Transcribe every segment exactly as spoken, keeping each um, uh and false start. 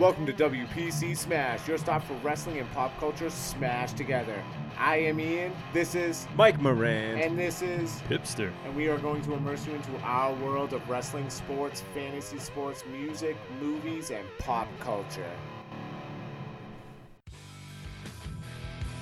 Welcome to W P C Smash, your stop for wrestling and pop culture smashed together. I am Ian, this is Mike Moran, and this is Hipster, and we are going to immerse you into our world of wrestling, sports, fantasy sports, music, movies, and pop culture.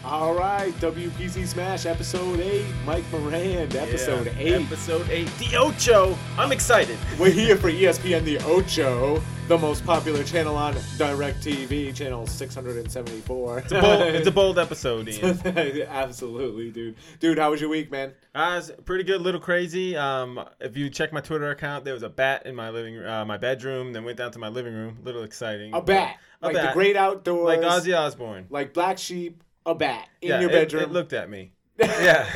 All right, W P C Smash, episode eight, Mike Moran, episode yeah, eight. Episode eight, The Ocho. I'm excited. We're here for E S P N The Ocho, the most popular channel on Direct T V, channel six hundred seventy-four. It's a bold, it's a bold episode, Ian. Absolutely, dude. Dude, how was your week, man? I was pretty good, a little crazy. Um, if you check my Twitter account, there was a bat in my living, uh, my bedroom, then went down to my living room. A little exciting. A bat. A like bat. The great outdoors. Like Ozzy Osbourne. Like Black Sheep. A bat in yeah, your bedroom. It, it looked at me. Yeah.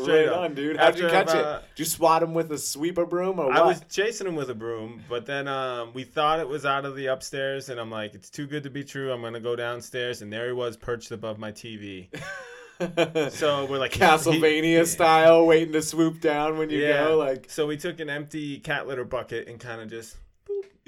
Straight right on, dude. How'd After you catch about, it? Did you swat him with a sweeper broom or what? I was chasing him with a broom, but then um, we thought it was out of the upstairs, and I'm like, it's too good to be true. I'm going to go downstairs, and there he was perched above my T V. So we're like Castlevania he, style, yeah. waiting to swoop down when you yeah. go. Like, so we took an empty cat litter bucket and kind of just...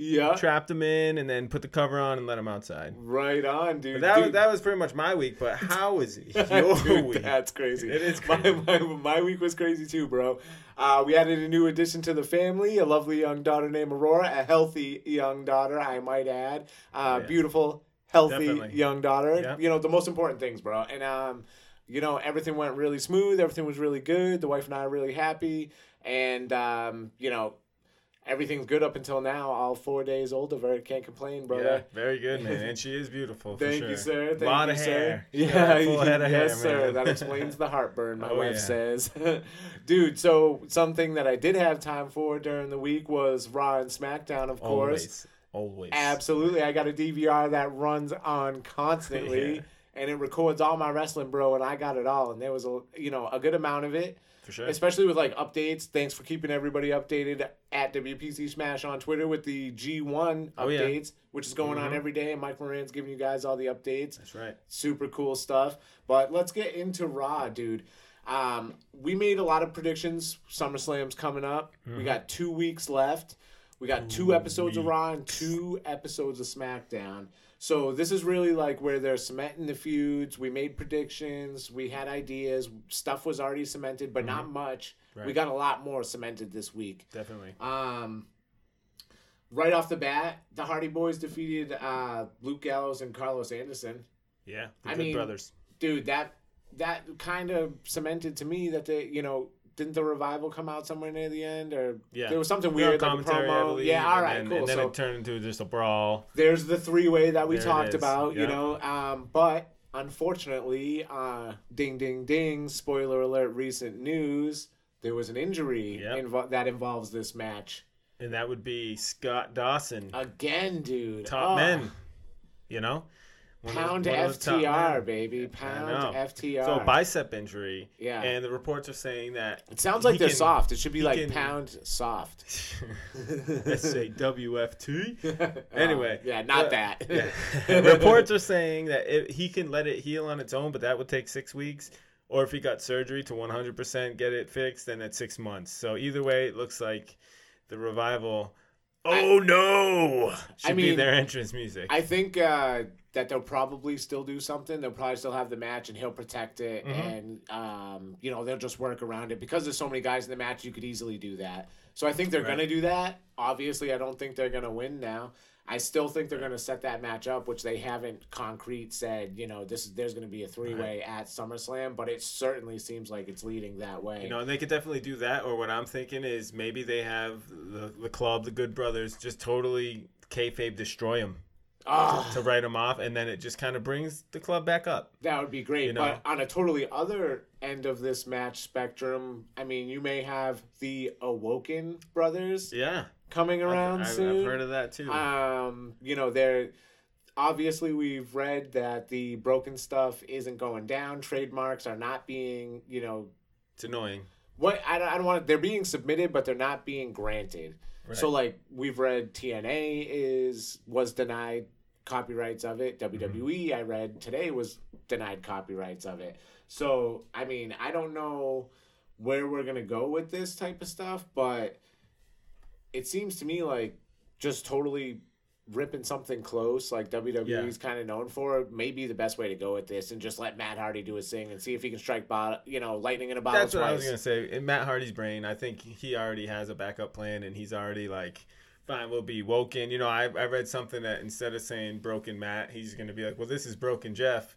Yeah, trapped him in and then put the cover on and let him outside. Right on, dude. But that dude. Was, that was pretty much my week. But how is it your dude, week? That's crazy. It is crazy. My, my, my week was crazy too, bro. Uh, we added a new addition to the family, a lovely young daughter named Aurora, a healthy young daughter, I might add. Uh, yeah. Beautiful, healthy Definitely. young daughter. Yep. You know, the most important things, bro. And um, you know, everything went really smooth. Everything was really good. The wife and I are really happy. And um, you know. Everything's good up until now. All four days old of her. Can't complain, brother. Yeah, very good, man. And she is beautiful, for Thank sure. you, sir. Thank a lot you, of hair. Sir. Yeah, full head of yes, hair, man. Sir. That explains the heartburn, my oh, wife yeah. says. Dude, so something that I did have time for during the week was Raw and SmackDown, of course. Always. Always. Absolutely. I got a D V R that runs on constantly, yeah. and it records all my wrestling, bro, and I got it all. And there was a, you know, a good amount of it. For sure. Especially with like updates. Thanks for keeping everybody updated at W P C Smash on Twitter with the G one updates, oh, yeah. which is going mm-hmm. on every day. And Mike Moran's giving you guys all the updates. That's right. Super cool stuff. But let's get into Raw, dude. Um, we made a lot of predictions. SummerSlam's coming up. Mm. We got two weeks left. We got Ooh, two episodes weeks. of Raw and two episodes of SmackDown. So this is really like where they're cementing the feuds. We made predictions. We had ideas. Stuff was already cemented, but mm-hmm. not much. Right. We got a lot more cemented this week. Definitely. Um, right off the bat, the Hardy Boys defeated uh, Luke Gallows and Carlos Anderson. Yeah, the I good mean, brothers. Dude, that that kind of cemented to me that they, you know, didn't the Revival come out somewhere near the end? Or yeah. there was something we weird like a promo. Yeah, all right, and, cool. And then so, it turned into just a brawl. There's the three-way that we there talked about, yep. you know. Um, but unfortunately, uh, ding, ding, ding, spoiler alert, recent news, there was an injury yep. invo- that involves this match. And that would be Scott Dawson. Again, dude. Top oh. men, you know. One Pound those, F T R, baby. Pound F T R. So a bicep injury. Yeah. And the reports are saying that... It sounds like they're can, soft. It should be like can, pound soft. Let's say W F T. Anyway. Um, yeah, not uh, that. Yeah. Reports are saying that it, he can let it heal on its own, but that would take six weeks. Or if he got surgery to one hundred percent get it fixed, then that's six months. So either way, it looks like the Revival... Oh, I, no! Should I mean, be their entrance music. I think... Uh, that they'll probably still do something. They'll probably still have the match, and he'll protect it. Mm-hmm. And, um, you know, they'll just work around it. Because there's so many guys in the match, you could easily do that. So I think they're right. going to do that. Obviously, I don't think they're going to win now. I still think they're right. going to set that match up, which they haven't concrete said, you know, this is, there's going to be a three-way right. at SummerSlam. But it certainly seems like it's leading that way. You know, and they could definitely do that. Or what I'm thinking is maybe they have the, the club, the Good Brothers, just totally kayfabe destroy them. Oh. To write them off, and then it just kind of brings the club back up. That would be great. You know? But on a totally other end of this match spectrum, I mean, you may have the Awoken Brothers yeah. coming around I, I, soon. I've heard of that, too. Um, you know, they're... Obviously, we've read that the broken stuff isn't going down. Trademarks are not being, you know... It's annoying. What I don't, I don't want... They're being submitted, but they're not being granted. Right. So, like, we've read T N A is was denied... copyrights of it. W W E, I read today, was denied copyrights of it. So, I mean, I don't know where we're going to go with this type of stuff, but it seems to me like just totally ripping something close like W W E's yeah. kind of known for may be the best way to go with this, and just let Matt Hardy do his thing and see if he can strike bottom, you know, lightning in a bottle. That's twice. What I was gonna say. In Matt Hardy's brain, I think he already has a backup plan, and he's already like, fine, we'll be woken. You know, I I read something that instead of saying broken Matt, he's gonna be like, well, this is broken Jeff,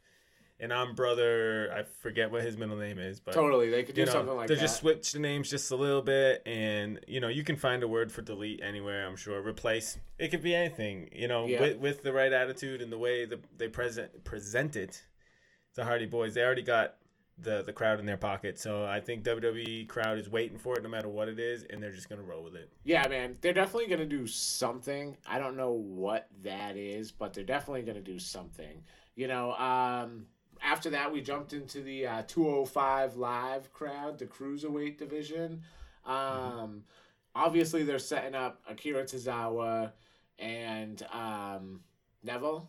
and I'm brother. I forget what his middle name is, but totally, they could do you know, something like they that. They just switch the names just a little bit, and you know, you can find a word for delete anywhere. I'm sure replace. It could be anything, you know, yeah. with, with the right attitude and the way that they present present it to Hardy Boys. They already got the, the crowd in their pocket. So I think W W E crowd is waiting for it no matter what it is, and they're just going to roll with it. Yeah, man. They're definitely going to do something. I don't know what that is, but they're definitely going to do something. You know, um, after that, we jumped into the uh, two oh five Live crowd, the Cruiserweight division. Um, mm-hmm. Obviously, they're setting up Akira Tozawa and um, Neville.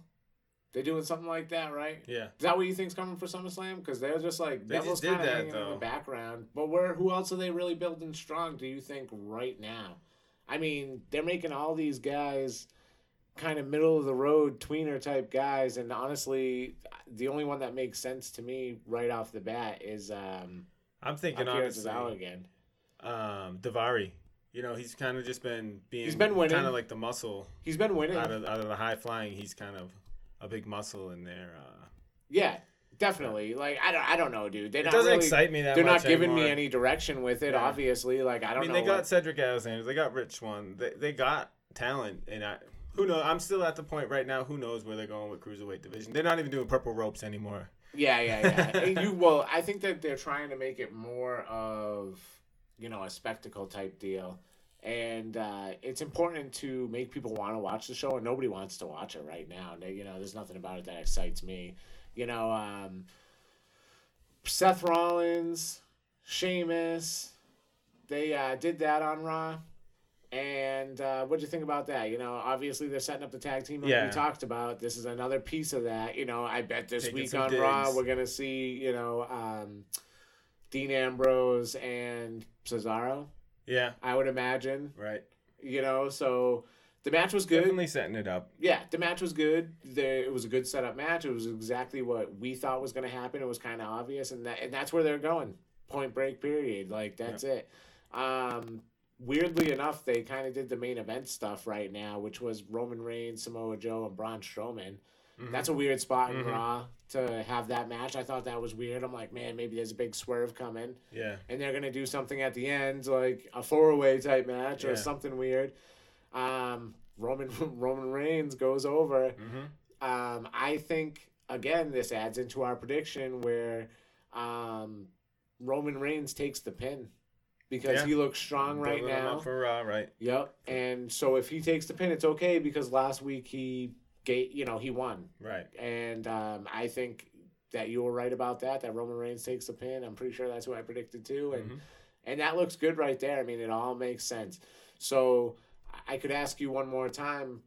They're doing something like that, right? Yeah. Is that what you think's coming for SummerSlam? Because they're just like, they Neville's kind of hanging though. in the background. But where? Who else are they really building strong, do you think, right now? I mean, they're making all these guys kind of middle-of-the-road, tweener-type guys. And honestly, the only one that makes sense to me right off the bat is um, I'm thinking Akira Tozawa again. Um, Daivari. You know, he's kind of just been being he's been kind of like the muscle. He's been winning. Out of, out of the high flying, he's kind of a big muscle in there. Uh, yeah, definitely. Yeah. Like, I don't I don't know, dude. They're it not doesn't really, excite me that they're much They're not giving anymore. me any direction with it, yeah. obviously. Like, I don't know. I mean, know they got what... Cedric Alexander. They got Rich One. They, they got talent. And I, who knows? I'm still at the point right now, who knows where they're going with Cruiserweight division. They're not even doing purple ropes anymore. Yeah, yeah, yeah. you Well, I think that they're trying to make it more of... you know, a spectacle type deal. And uh, it's important to make people want to watch the show, and nobody wants to watch it right now. They, you know, there's nothing about it that excites me. You know, um, Seth Rollins, Sheamus, they uh, did that on Raw. And uh, what do you think about that? You know, obviously they're setting up the tag team like yeah. we talked about. This is another piece of that. You know, I bet this Taking week on digs. Raw we're going to see, you know... Um, Dean Ambrose and Cesaro. Yeah. I would imagine. Right. You know, so the match was good. Definitely setting it up. Yeah, the match was good. There, it was a good setup match. It was exactly what we thought was going to happen. It was kind of obvious, and that and that's where they're going. Point break, period. Like, that's yeah. it. Um, weirdly enough, they kind of did the main event stuff right now, which was Roman Reigns, Samoa Joe, and Braun Strowman. Mm-hmm. That's a weird spot in mm-hmm. Raw to have that match. I thought that was weird. I'm like, man, maybe there's a big swerve coming. Yeah. And they're going to do something at the end, like a four-way type match yeah. or something weird. Um, Roman Roman Reigns goes over. Mm-hmm. Um, I think, again, this adds into our prediction where um, Roman Reigns takes the pin. Because yeah. he looks strong right Building now. Up for Raw, right. Yep. And so if he takes the pin, it's okay because last week he... Gate, you know, he won. Right. And um, I think that you were right about that, that Roman Reigns takes the pin. I'm pretty sure that's what I predicted too. And mm-hmm. and that looks good right there. I mean, it all makes sense. So I could ask you one more time,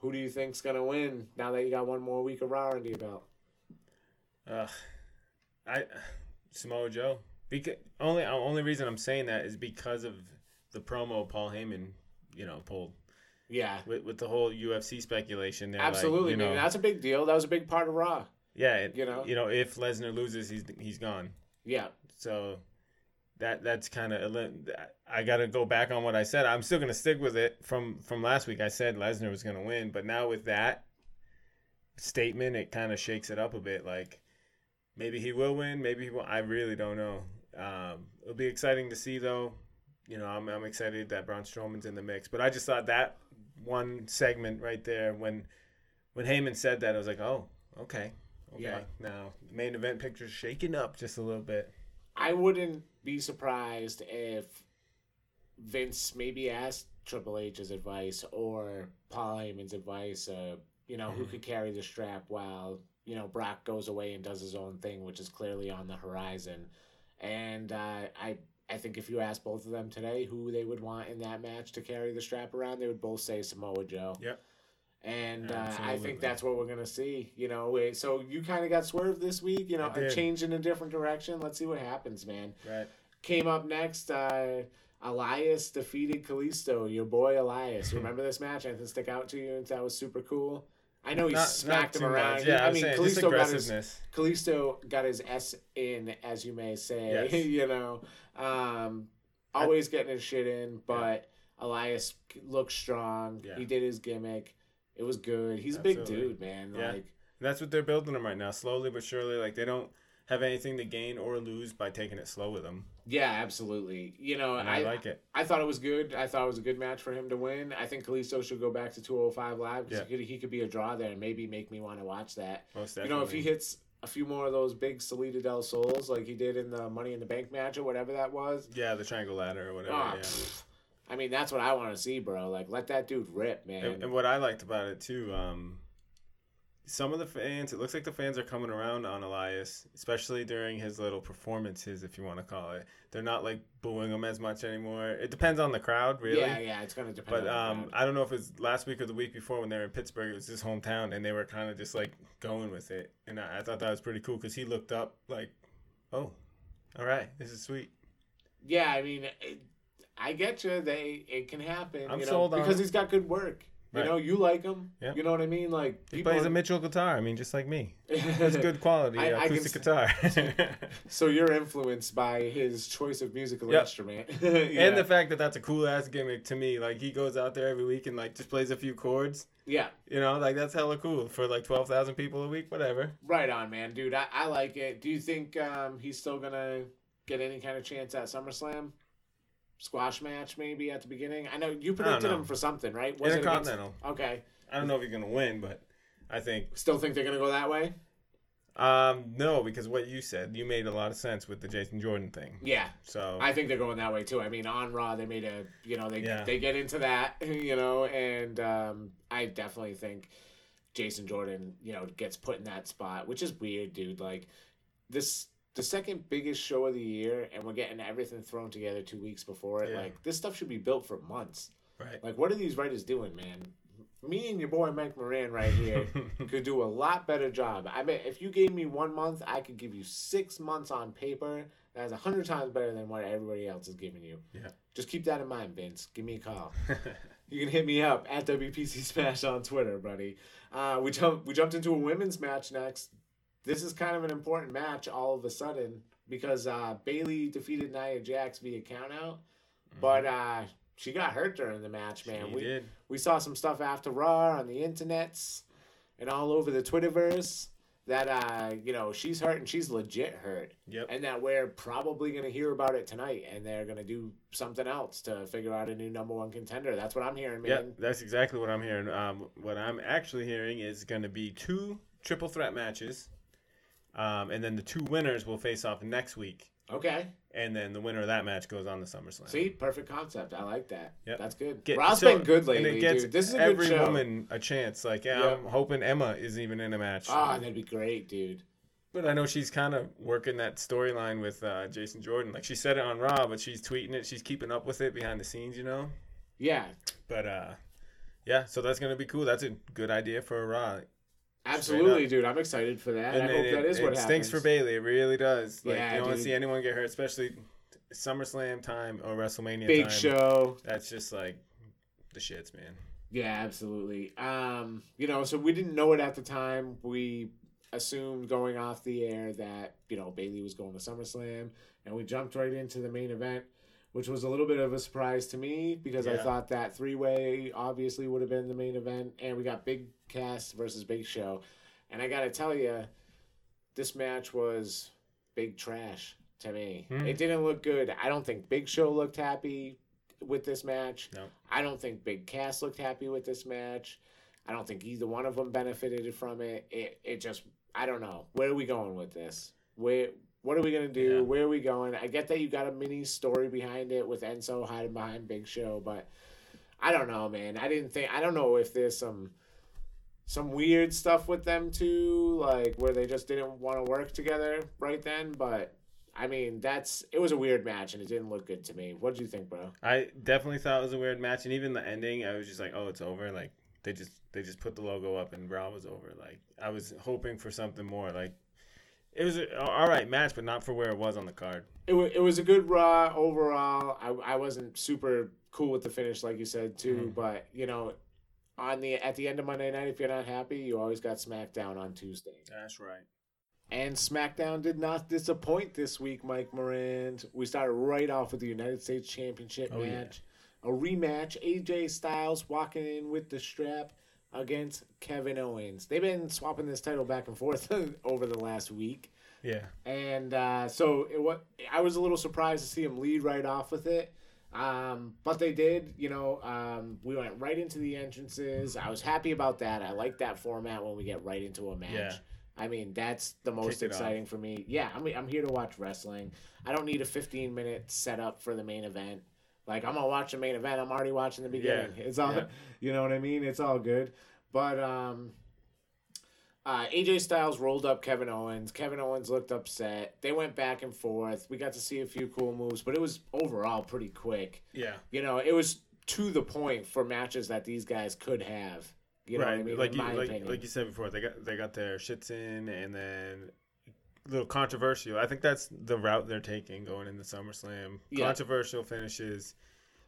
who do you think's going to win now that you got one more week of Raw under your belt? Uh, I, Samoa Joe. Because, only, only reason I'm saying that is because of the promo Paul Heyman, you know, pulled. Yeah, with, with the whole U F C speculation, there. Absolutely, like, man. Know, that's a big deal. That was a big part of Raw. Yeah, it, you know, you know, if Lesnar loses, he's he's gone. Yeah. So that that's kind of I got to go back on what I said. I'm still gonna stick with it from from last week. I said Lesnar was gonna win, but now with that statement, it kind of shakes it up a bit. Like maybe he will win, maybe he won't. I really don't know. Um, it'll be exciting to see though. You know, I'm I'm excited that Braun Strowman's in the mix, but I just thought that. One segment right there when when Heyman said that, I was like, oh, okay. Okay. Yeah. Now the main event picture's shaking up just a little bit. I wouldn't be surprised if Vince maybe asked Triple H's advice or Paul Heyman's advice, uh, you know, mm-hmm. who could carry the strap while, you know, Brock goes away and does his own thing, which is clearly on the horizon. And uh, I I think if you asked both of them today who they would want in that match to carry the strap around, they would both say Samoa Joe. Yep. And uh, I think that's what we're going to see. You know, so you kind of got swerved this week, you know, a change in a different direction. Let's see what happens, man. Right. Came up next, uh, Elias defeated Kalisto, your boy Elias. Remember this match? I think stick out to you. That was super cool. I know he not, smacked not him around. Much. Yeah, I mean, saying, Kalisto, got his, Kalisto got his S in, as you may say. Yes. You know, um, always I, getting his shit in, but yeah. Elias looked strong. Yeah. He did his gimmick. It was good. He's Absolutely. a big dude, man. Yeah. Like, that's what they're building him right now, slowly but surely. Like, they don't have anything to gain or lose by taking it slow with him. Yeah, absolutely. You know, I, I like it. I thought it was good. I thought it was a good match for him to win. I think Kalisto should go back to two oh five Live because yeah. he, could, he could be a draw there and maybe make me want to watch that. Most definitely. You know, if he hits a few more of those big Salida del Sols like he did in the Money in the Bank match or whatever that was. Yeah, the Triangle Ladder or whatever. Oh, yeah. Pfft. I mean, that's what I want to see, bro. Like, let that dude rip, man. And, and what I liked about it, too, um... some of the fans, it looks like the fans are coming around on Elias, especially during his little performances, if you want to call it. They're not, like, booing him as much anymore. It depends on the crowd, really. Yeah, yeah, it's going to depend but, on um, the crowd. But I don't know if it's last week or the week before when they were in Pittsburgh, it was his hometown, and they were kind of just, like, going with it. And I, I thought that was pretty cool because he looked up like, oh, all right, this is sweet. Yeah, I mean, it, I get you. They, it can happen. I'm you know, sold on Because it. He's got good work. You right. know, you like him. Yep. You know what I mean? Like he plays are... a Mitchell guitar. I mean, just like me. It's good quality I, uh, acoustic guitar. So you're influenced by his choice of musical yep. instrument. Yeah. And the fact that that's a cool-ass gimmick to me. Like, he goes out there every week and, like, just plays a few chords. Yeah. You know, like, that's hella cool for, like, twelve thousand people a week, whatever. Right on, man. Dude, I, I like it. Do you think um, he's still going to get any kind of chance at SummerSlam? Squash match maybe at the beginning. I know you predicted know. him for something, right? Was Intercontinental. It against... Okay. I don't know if you're gonna win, but I think. Still think they're gonna go that way? Um, no, because what you said, you made a lot of sense with the Jason Jordan thing. Yeah. So I think they're going that way too. I mean, on Raw they made a, you know, they yeah. they get into that, you know, and um, I definitely think Jason Jordan, you know, gets put in that spot, which is weird, dude. Like this. The second biggest show of the year, and we're getting everything thrown together two weeks before it. Yeah. Like, this stuff should be built for months. Right. Like, what are these writers doing, man? Me and your boy Mike Moran right here could do a lot better job. I bet if you gave me one month, I could give you six months on paper. That's a hundred times better than what everybody else is giving you. Yeah. Just keep that in mind, Vince. Give me a call. You can hit me up at W P C Smash on Twitter, buddy. Uh, we jump, we jumped into a women's match next. This is kind of an important match all of a sudden because uh, Bayley defeated Nia Jax via countout, mm-hmm. but uh, she got hurt during the match, man. She we did. We saw some stuff after Raw on the internets and all over the Twitterverse that, uh, you know, she's hurt and she's legit hurt. Yep. And that we're probably going to hear about it tonight and they're going to do something else to figure out a new number one contender. That's what I'm hearing, man. Yep, that's exactly what I'm hearing. Um, what I'm actually hearing is going to be two triple threat matches. Um, and then the two winners will face off next week. Okay. And then the winner of that match goes on to SummerSlam. See, perfect concept. I like that. Yep. That's good. Get, Raw's so, been good lately, and it gets dude. This is a every good show. Woman a chance. Like, yeah, yep. I'm hoping Emma isn't even in a match. Ah, oh, that'd be great, dude. But I know she's kind of working that storyline with uh, Jason Jordan. Like, she said it on Raw, but she's tweeting it. She's keeping up with it behind the scenes, you know? Yeah. But, uh, yeah, so that's going to be cool. That's a good idea for a Raw. Absolutely, dude. I'm excited for that. And I it, hope it, that is what happens. It stinks happens. for Bayley. It really does. Like, yeah, you don't want to see anyone get hurt, especially SummerSlam time or WrestleMania Big time. Big Show. That's just like the shits, man. Yeah, absolutely. Um, you know, so we didn't know it at the time. We assumed going off the air that, you know, Bayley was going to SummerSlam, and we jumped right into the main event, which was a little bit of a surprise to me because yeah. I thought that three-way obviously would have been the main event. And we got Big Cass versus Big Show. And I got to tell you, this match was big trash to me. Mm. It didn't look good. I don't think Big Show looked happy with this match. No. I don't think Big Cass looked happy with this match. I don't think either one of them benefited from it. It, it just, I don't know. Where are we going with this? Where... What are we going to do? Yeah. Where are we going? I get that you got a mini story behind it with Enzo hiding behind Big Show, but I don't know, man. I didn't think, I don't know if there's some, some weird stuff with them too, like where they just didn't want to work together right then. But I mean, that's, it was a weird match and it didn't look good to me. What do you think, bro? I definitely thought it was a weird match. And even the ending, I was just like, oh, it's over. Like they just, they just put the logo up and Raw was over. Like I was hoping for something more. Like, It was an all right match, but not for where it was on the card. It was, it was a good Raw overall. I I wasn't super cool with the finish, like you said, too. Mm. But, you know, on the at the end of Monday night, if you're not happy, you always got SmackDown on Tuesday. That's right. And SmackDown did not disappoint this week, Mike Morand. We started right off with the United States Championship oh, match. Yeah. A rematch. A J Styles walking in with the strap against Kevin Owens. They've been swapping this title back and forth over the last week. Yeah. And uh, so it was, I was a little surprised to see him lead right off with it. Um, but they did, you know, um, we went right into the entrances. I was happy about that. I like that format when we get right into a match. Yeah. I mean, that's the most exciting off. for me. Yeah, I mean, I'm here to watch wrestling. I don't need a fifteen-minute setup for the main event. Like, I'm going to watch the main event. I'm already watching the beginning. Yeah. It's all, yeah. You know what I mean? It's all good. But um, uh, A J Styles rolled up Kevin Owens. Kevin Owens looked upset. They went back and forth. We got to see a few cool moves, but it was overall pretty quick. Yeah. You know, it was to the point for matches that these guys could have. You know right, what I mean? like, you, like, like you said before, they got they got their shits in, and then a little controversial. I think that's the route they're taking going into SummerSlam. Yeah. Controversial finishes.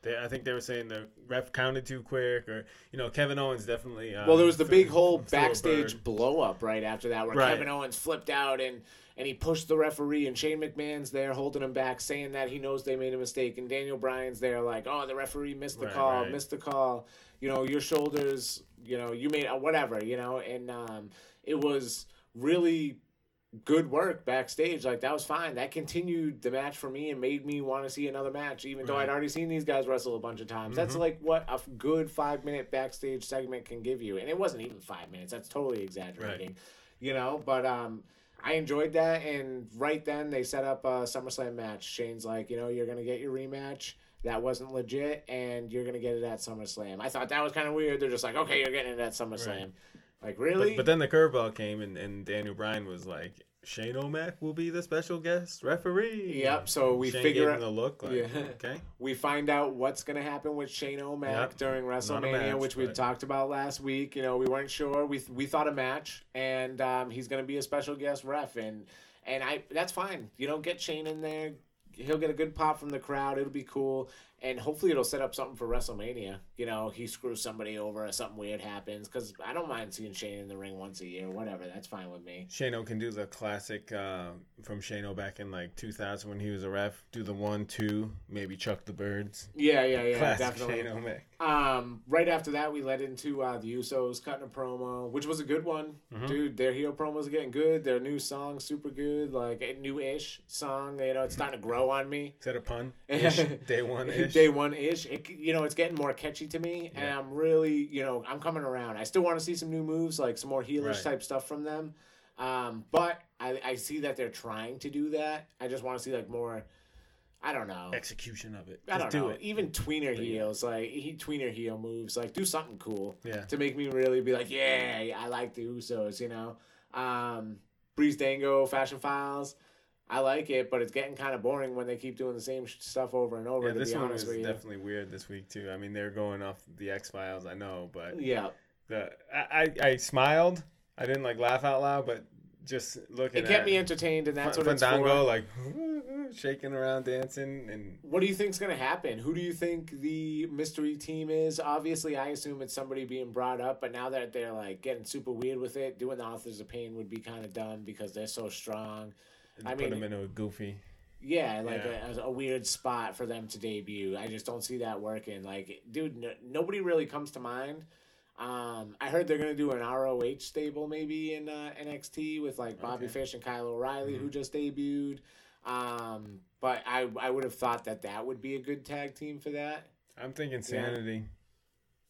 They, I think they were saying the ref counted too quick, or you know, Kevin Owens definitely. Um, well, there was the big whole backstage blow up right after that, where right. Kevin Owens flipped out and. And he pushed the referee, and Shane McMahon's there holding him back, saying that he knows they made a mistake. And Daniel Bryan's there like, oh, the referee missed the right, call, right. missed the call. You know, your shoulders, you know, you made whatever, you know. And um, it was really good work backstage. Like, that was fine. That continued the match for me and made me want to see another match, even right. though I'd already seen these guys wrestle a bunch of times. Mm-hmm. That's like what a good five-minute backstage segment can give you. And it wasn't even five minutes. That's totally exaggerating, right. you know. But um I enjoyed that, and right then they set up a SummerSlam match. Shane's like, you know, you're going to get your rematch. That wasn't legit, and you're going to get it at SummerSlam. I thought that was kind of weird. They're just like, okay, you're getting it at SummerSlam. Right. Like, really? But, but then the curveball came, and, and Daniel Bryan was like, Shane O'Mac will be the special guest referee. Yep, so we Shane figure out. The look, like, yeah. okay. We find out what's going to happen with Shane O'Mac yep. during WrestleMania, match, which we but... talked about last week. You know, we weren't sure. We we thought a match, and um, he's going to be a special guest ref, and and I that's fine. You know, get Shane in there. He'll get a good pop from the crowd. It'll be cool, and hopefully it'll set up something for WrestleMania. You know, he screws somebody over or something weird happens, because I don't mind seeing Shane in the ring once a year. Whatever, that's fine with me. Shane-O can do the classic uh, from Shane-O back in, like, two thousand when he was a ref. Do the one, two, maybe chuck the birds. Yeah, yeah, yeah, classic definitely. Shane-O um, right after that, we led into uh, the Usos cutting a promo, which was a good one. Mm-hmm. Dude, their heel promos are getting good. Their new song, super good. Like, a new-ish song. You know, it's starting to grow on me. Is that a pun? Day one-ish. Day one-ish. It, you know, it's getting more catchy to me, yeah. and I'm really, you know, I'm coming around. I still want to see some new moves, like some more heelish right. type stuff from them. Um, but I, I see that they're trying to do that. I just want to see, like, more, I don't know. Execution of it. I don't just know. Do it. Even tweener do heels, it. like, he, tweener heel moves. Like, do something cool yeah. to make me really be like, yeah, I like the Usos, you know. Um, Breeze Dango, Fashion Files. I like it, but it's getting kind of boring when they keep doing the same stuff over and over. Yeah, to this be one was definitely weird this week too. I mean, they're going off the X Files, I know, but yeah, the I, I, I smiled. I didn't like laugh out loud, but just looking. It at It kept me entertained, and that's what Fandango, it's for. Fandango, like shaking around, dancing, and what do you think's gonna happen? Who do you think the mystery team is? Obviously, I assume it's somebody being brought up, but now that they're like getting super weird with it, doing the Authors of Pain would be kind of dumb because they're so strong. I put mean, them into a goofy. Yeah, like yeah. A, a weird spot for them to debut. I just don't see that working. Like, dude, no, nobody really comes to mind. Um, I heard they're going to do an R O H stable maybe in uh, N X T with, like, Bobby okay. Fish and Kyle O'Reilly, mm-hmm. who just debuted. Um, but I, I would have thought that that would be a good tag team for that. I'm thinking Sanity. Yeah.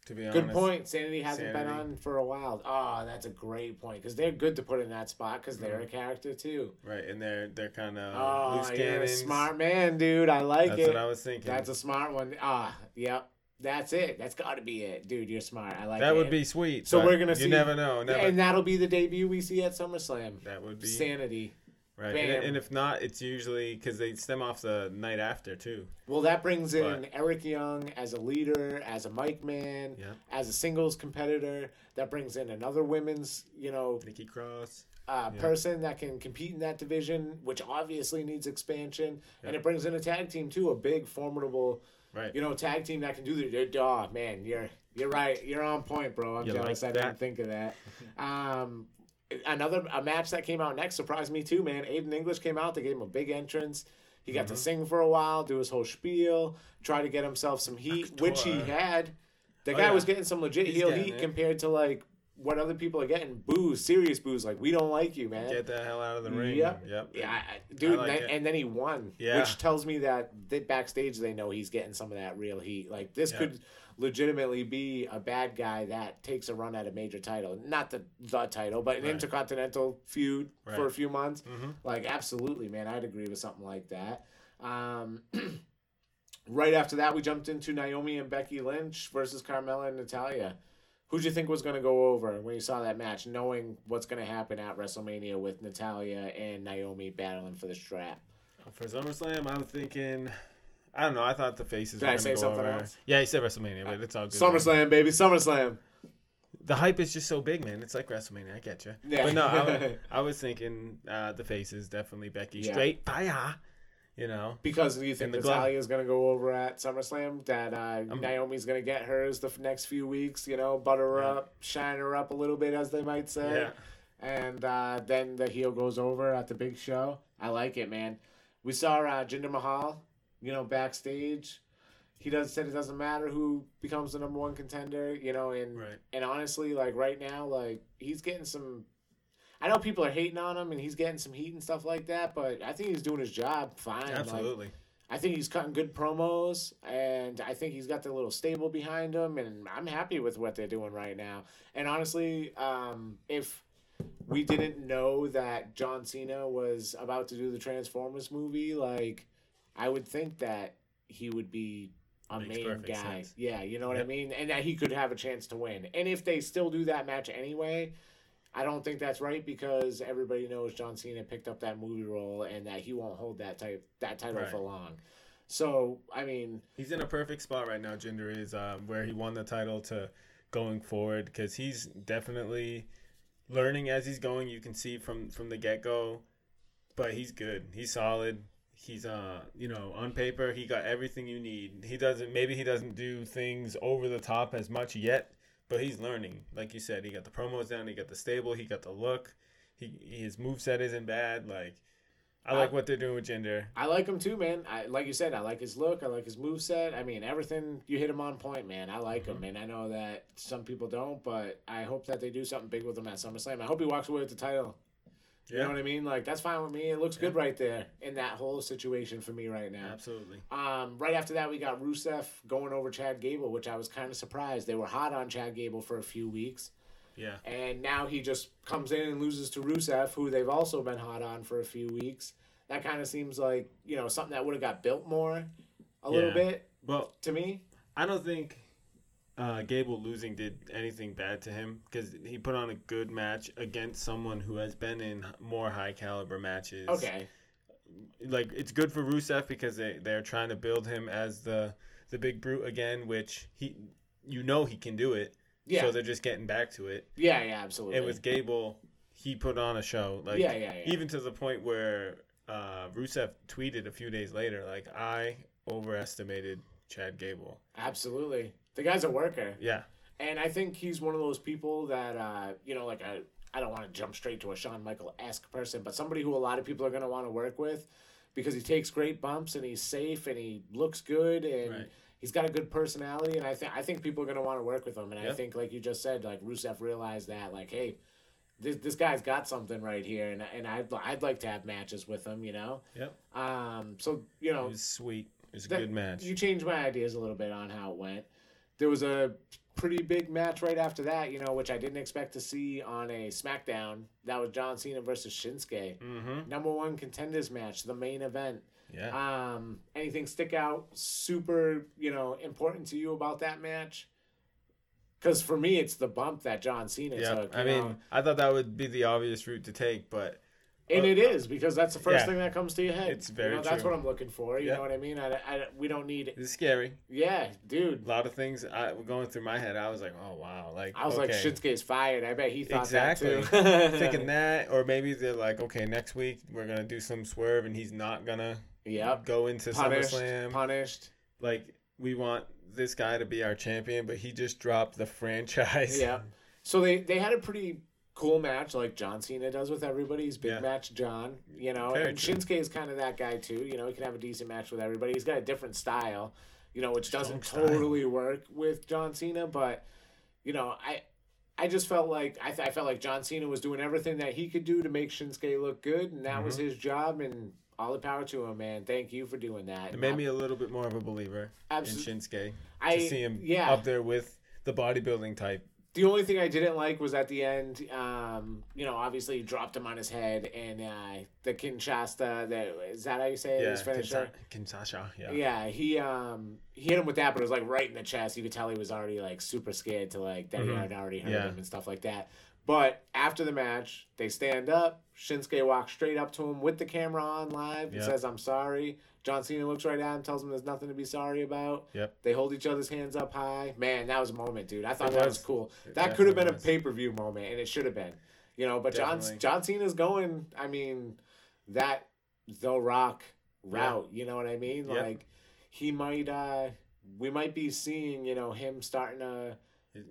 To be honest. Good point. Sanity hasn't Sanity. been on for a while. Oh, that's a great point, because they're good to put in that spot because they're mm-hmm. a character too. Right, and they're they're kind of oh, loose cannons. You're a smart man, dude. I like that's it. That's what I was thinking. That's a smart one. Ah, yep. That's it. That's got to be it, dude. You're smart. I like that. That would be sweet. So we're gonna see. You never know. Never. And that'll be the debut we see at SummerSlam. That would be Sanity. Right, and, and if not, it's usually because they stem off the night after, too. Well, that brings in but, Eric Young as a leader, as a mic man, yeah. as a singles competitor. That brings in another women's, you know, Nikki Cross uh, yeah. person that can compete in that division, which obviously needs expansion. Yeah. And it brings in a tag team, too, a big, formidable, right. you know, tag team that can do their job. Oh, man, you're you're right. You're on point, bro. I'm you jealous. Like I didn't think of that. Um Another a match that came out next surprised me too, man. Aiden English came out. They gave him a big entrance. He got mm-hmm. to sing for a while, do his whole spiel, try to get himself some heat, which he had. The oh, guy yeah. was getting some legit He's heel heat it. compared to, like, what other people are getting. Boos, serious boos. Like, we don't like you, man. Get the hell out of the ring. Yep. yep. Yeah, dude, like and, and then he won, yeah. which tells me that they, backstage they know he's getting some of that real heat. Like, this yep. could... legitimately be a bad guy that takes a run at a major title, not the the title, but an right. intercontinental feud right. for a few months. Mm-hmm. Like, absolutely, man, I'd agree with something like that. Um, right after that, we jumped into Naomi and Becky Lynch versus Carmella and Natalya. Who'd you think was going to go over when you saw that match, knowing what's going to happen at WrestleMania with Natalya and Naomi battling for the strap? For SummerSlam, I'm thinking... I don't know. I thought the faces Did were going to go something over. Else? Yeah, he said WrestleMania, but it's all good. SummerSlam, man. baby. SummerSlam. The hype is just so big, man. It's like WrestleMania. I get you. Yeah. But no, I was, I was thinking uh, the faces, definitely Becky. Yeah. Straight fire, you know. Because you think Natalya is going to go over at SummerSlam, that uh, Naomi's going to get hers the next few weeks, you know, butter her yeah. up, shine her up a little bit, as they might say. Yeah. And uh, then the heel goes over at the big show. I like it, man. We saw uh, Jinder Mahal. You know, backstage, he does said it doesn't matter who becomes the number one contender. You know, and right. and honestly, like right now, like he's getting some. I know people are hating on him, and he's getting some heat and stuff like that. But I think he's doing his job fine. Absolutely. Like, I think he's cutting good promos, and I think he's got the little stable behind him, and I'm happy with what they're doing right now. And honestly, um, if we didn't know that John Cena was about to do the Transformers movie, like. I would think that he would be a Makes main guy. Sense. Yeah, you know what yep. I mean? And that he could have a chance to win. And if they still do that match anyway, I don't think that's right because everybody knows John Cena picked up that movie role and that he won't hold that type that title right. for long. So, I mean... He's in a perfect spot right now, Jinder is, um, where he won the title to going forward because he's definitely learning as he's going. You can see from, from the get-go, but he's good. He's solid. He's, uh, you know, on paper, he got everything you need. He doesn't, maybe he doesn't do things over the top as much yet, but he's learning. Like you said, he got the promos down, he got the stable, he got the look. He His moveset isn't bad. Like, I like I, what they're doing with Jinder. I like him too, man. I Like you said, I like his look, I like his moveset. I mean, everything, you hit him on point, man. I like mm-hmm. him, and I know that some people don't, but I hope that they do something big with him at SummerSlam. I hope he walks away with the title. You yeah. know what I mean? Like, that's fine with me. It looks yeah. good right there in that whole situation for me right now. Absolutely. Um, right after that, we got Rusev going over Chad Gable, which I was kind of surprised. They were hot on Chad Gable for a few weeks. Yeah. And now he just comes in and loses to Rusev, who they've also been hot on for a few weeks. That kind of seems like, you know, something that would have got built more a yeah. little bit well, to me. I don't think uh, Gable losing did anything bad to him because he put on a good match against someone who has been in more high caliber matches. Okay. Like, it's good for Rusev because they, they're trying to build him as the, the big brute again, which he, you know, he can do it. Yeah. So they're just getting back to it. Yeah. Yeah, absolutely. And with Gable, he put on a show. Like, yeah, yeah, yeah. even to the point where, uh, Rusev tweeted a few days later, like, I overestimated Chad Gable. Absolutely. The guy's a worker. Yeah. And I think he's one of those people that, uh, you know, like, a, I don't want to jump straight to a Shawn Michaels-esque person, but somebody who a lot of people are going to want to work with because he takes great bumps and he's safe and he looks good and right. he's got a good personality. And I, th- I think people are going to want to work with him. And yep. I think, like you just said, like, Rusev realized that, like, hey, this this guy's got something right here, and and I'd, I'd like to have matches with him, you know? Yep. Um. So, you know. It was sweet. It was a that, good match. You changed my ideas a little bit on how it went. There was a pretty big match right after that, you know, which I didn't expect to see on a SmackDown. That was John Cena versus Shinsuke. Mm-hmm. Number one contenders match, the main event. Yeah. Um, anything stick out super, you know, important to you about that match? Because for me, it's the bump that John Cena yeah. took. I mean, know? I thought that would be the obvious route to take, but And it is, because that's the first yeah. thing that comes to your head. It's very you know, true. That's what I'm looking for. You yeah. know what I mean? I, I, we don't need it. It's scary. Yeah, dude. A lot of things I, going through my head, I was like, oh, wow. Like I was okay. like, Shinsuke's fired. I bet he thought exactly. that, too. Thinking that, or maybe they're like, okay, next week we're going to do some swerve, and he's not going to yep. go into Punished. SummerSlam. Punished. Like, we want this guy to be our champion, but he just dropped the franchise. Yeah. So they, they had a pretty... cool match, like John Cena does with everybody. He's big yeah. match John, you know. Very and Shinsuke true. Is kind of that guy, too. You know, he can have a decent match with everybody. He's got a different style, you know, which Strong doesn't style. Totally work with John Cena. But, you know, I I just felt like I, th- I felt like John Cena was doing everything that he could do to make Shinsuke look good, and that mm-hmm. was his job, and all the power to him, man. Thank you for doing that. It made I'm, me a little bit more of a believer absolutely. in Shinsuke. I, to see him yeah. up there with the bodybuilding type. The only thing I didn't like was at the end, um, you know, obviously he dropped him on his head, and uh, the Kinshasa, that, is that how you say it? Yeah, his finisher? Kinshasa, yeah. Yeah, he um, he hit him with that, but it was, like, right in the chest. You could tell he was already, like, super scared to, like, that mm-hmm. he had already hurt yeah. him and stuff like that. But after the match, they stand up. Shinsuke walks straight up to him with the camera on live and yep. says, "I'm sorry." John Cena looks right at him, tells him there's nothing to be sorry about. Yep. They hold each other's hands up high. Man, that was a moment, dude. I thought it that was, was cool. It that could have been was. a pay-per-view moment, and it should have been. You know, but John, John Cena's going, I mean, that The Rock route. Yeah. You know what I mean? Yep. Like, he might, uh, we might be seeing, you know, him starting to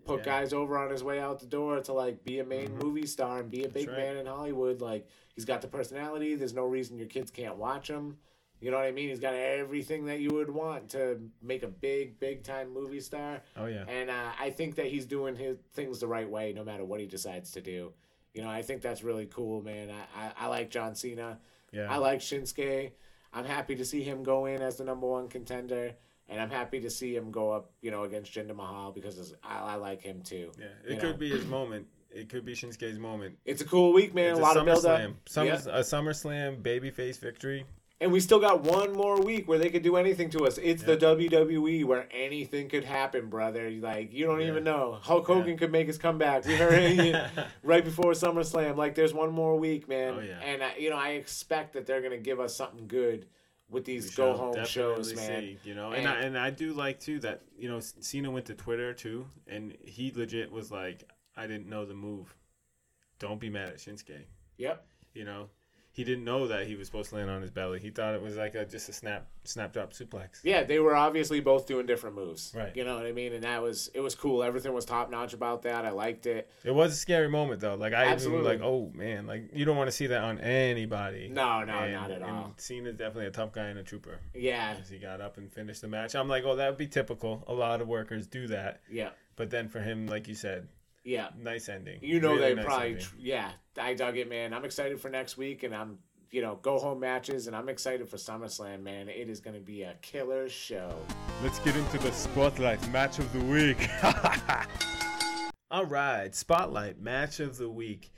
put yeah. guys over on his way out the door to, like, be a main mm-hmm. movie star and be a That's big right. man in Hollywood. Like, he's got the personality. There's no reason your kids can't watch him. You know what I mean? He's got everything that you would want to make a big, big-time movie star. Oh, yeah. And uh, I think that he's doing his things the right way no matter what he decides to do. You know, I think that's really cool, man. I, I, I like John Cena. Yeah. I like Shinsuke. I'm happy to see him go in as the number one contender. And I'm happy to see him go up, you know, against Jinder Mahal because I, I like him, too. Yeah, it could know? be his moment. It could be Shinsuke's moment. It's a cool week, man. It's a lot of build-up. Summer, yeah. A SummerSlam babyface victory. And we still got one more week where they could do anything to us. It's yeah. the W W E where anything could happen, brother. Like, you don't yeah. even know. Hulk Hogan yeah. could make his comeback. We heard right before SummerSlam. Like, there's one more week, man. Oh, yeah. And, I, you know, I expect that they're going to give us something good with these go-home shows, man. See, you know, and, and, I, and I do like, too, that, you know, Cena went to Twitter, too, and he legit was like, I didn't know the move. Don't be mad at Shinsuke. Yep. You know? He didn't know that he was supposed to land on his belly. He thought it was like a, just a snap, snap drop suplex. Yeah, they were obviously both doing different moves. Right. You know what I mean? And that was, it was cool. Everything was top notch about that. I liked it. It was a scary moment though. Like I was like, oh man, like you don't want to see that on anybody. No, no, and, not at all. And Cena's definitely a tough guy and a trooper. Yeah. Because he got up and finished the match. I'm like, oh, that would be typical. A lot of workers do that. Yeah. But then for him, like you said. Yeah. Nice ending. You know really they nice probably tr- yeah, I dug it, man. I'm excited for next week and I'm, you know, go home matches and I'm excited for SummerSlam, man. It is going to be a killer show. Let's get into the Spotlight Match of the Week. All right, Spotlight Match of the Week.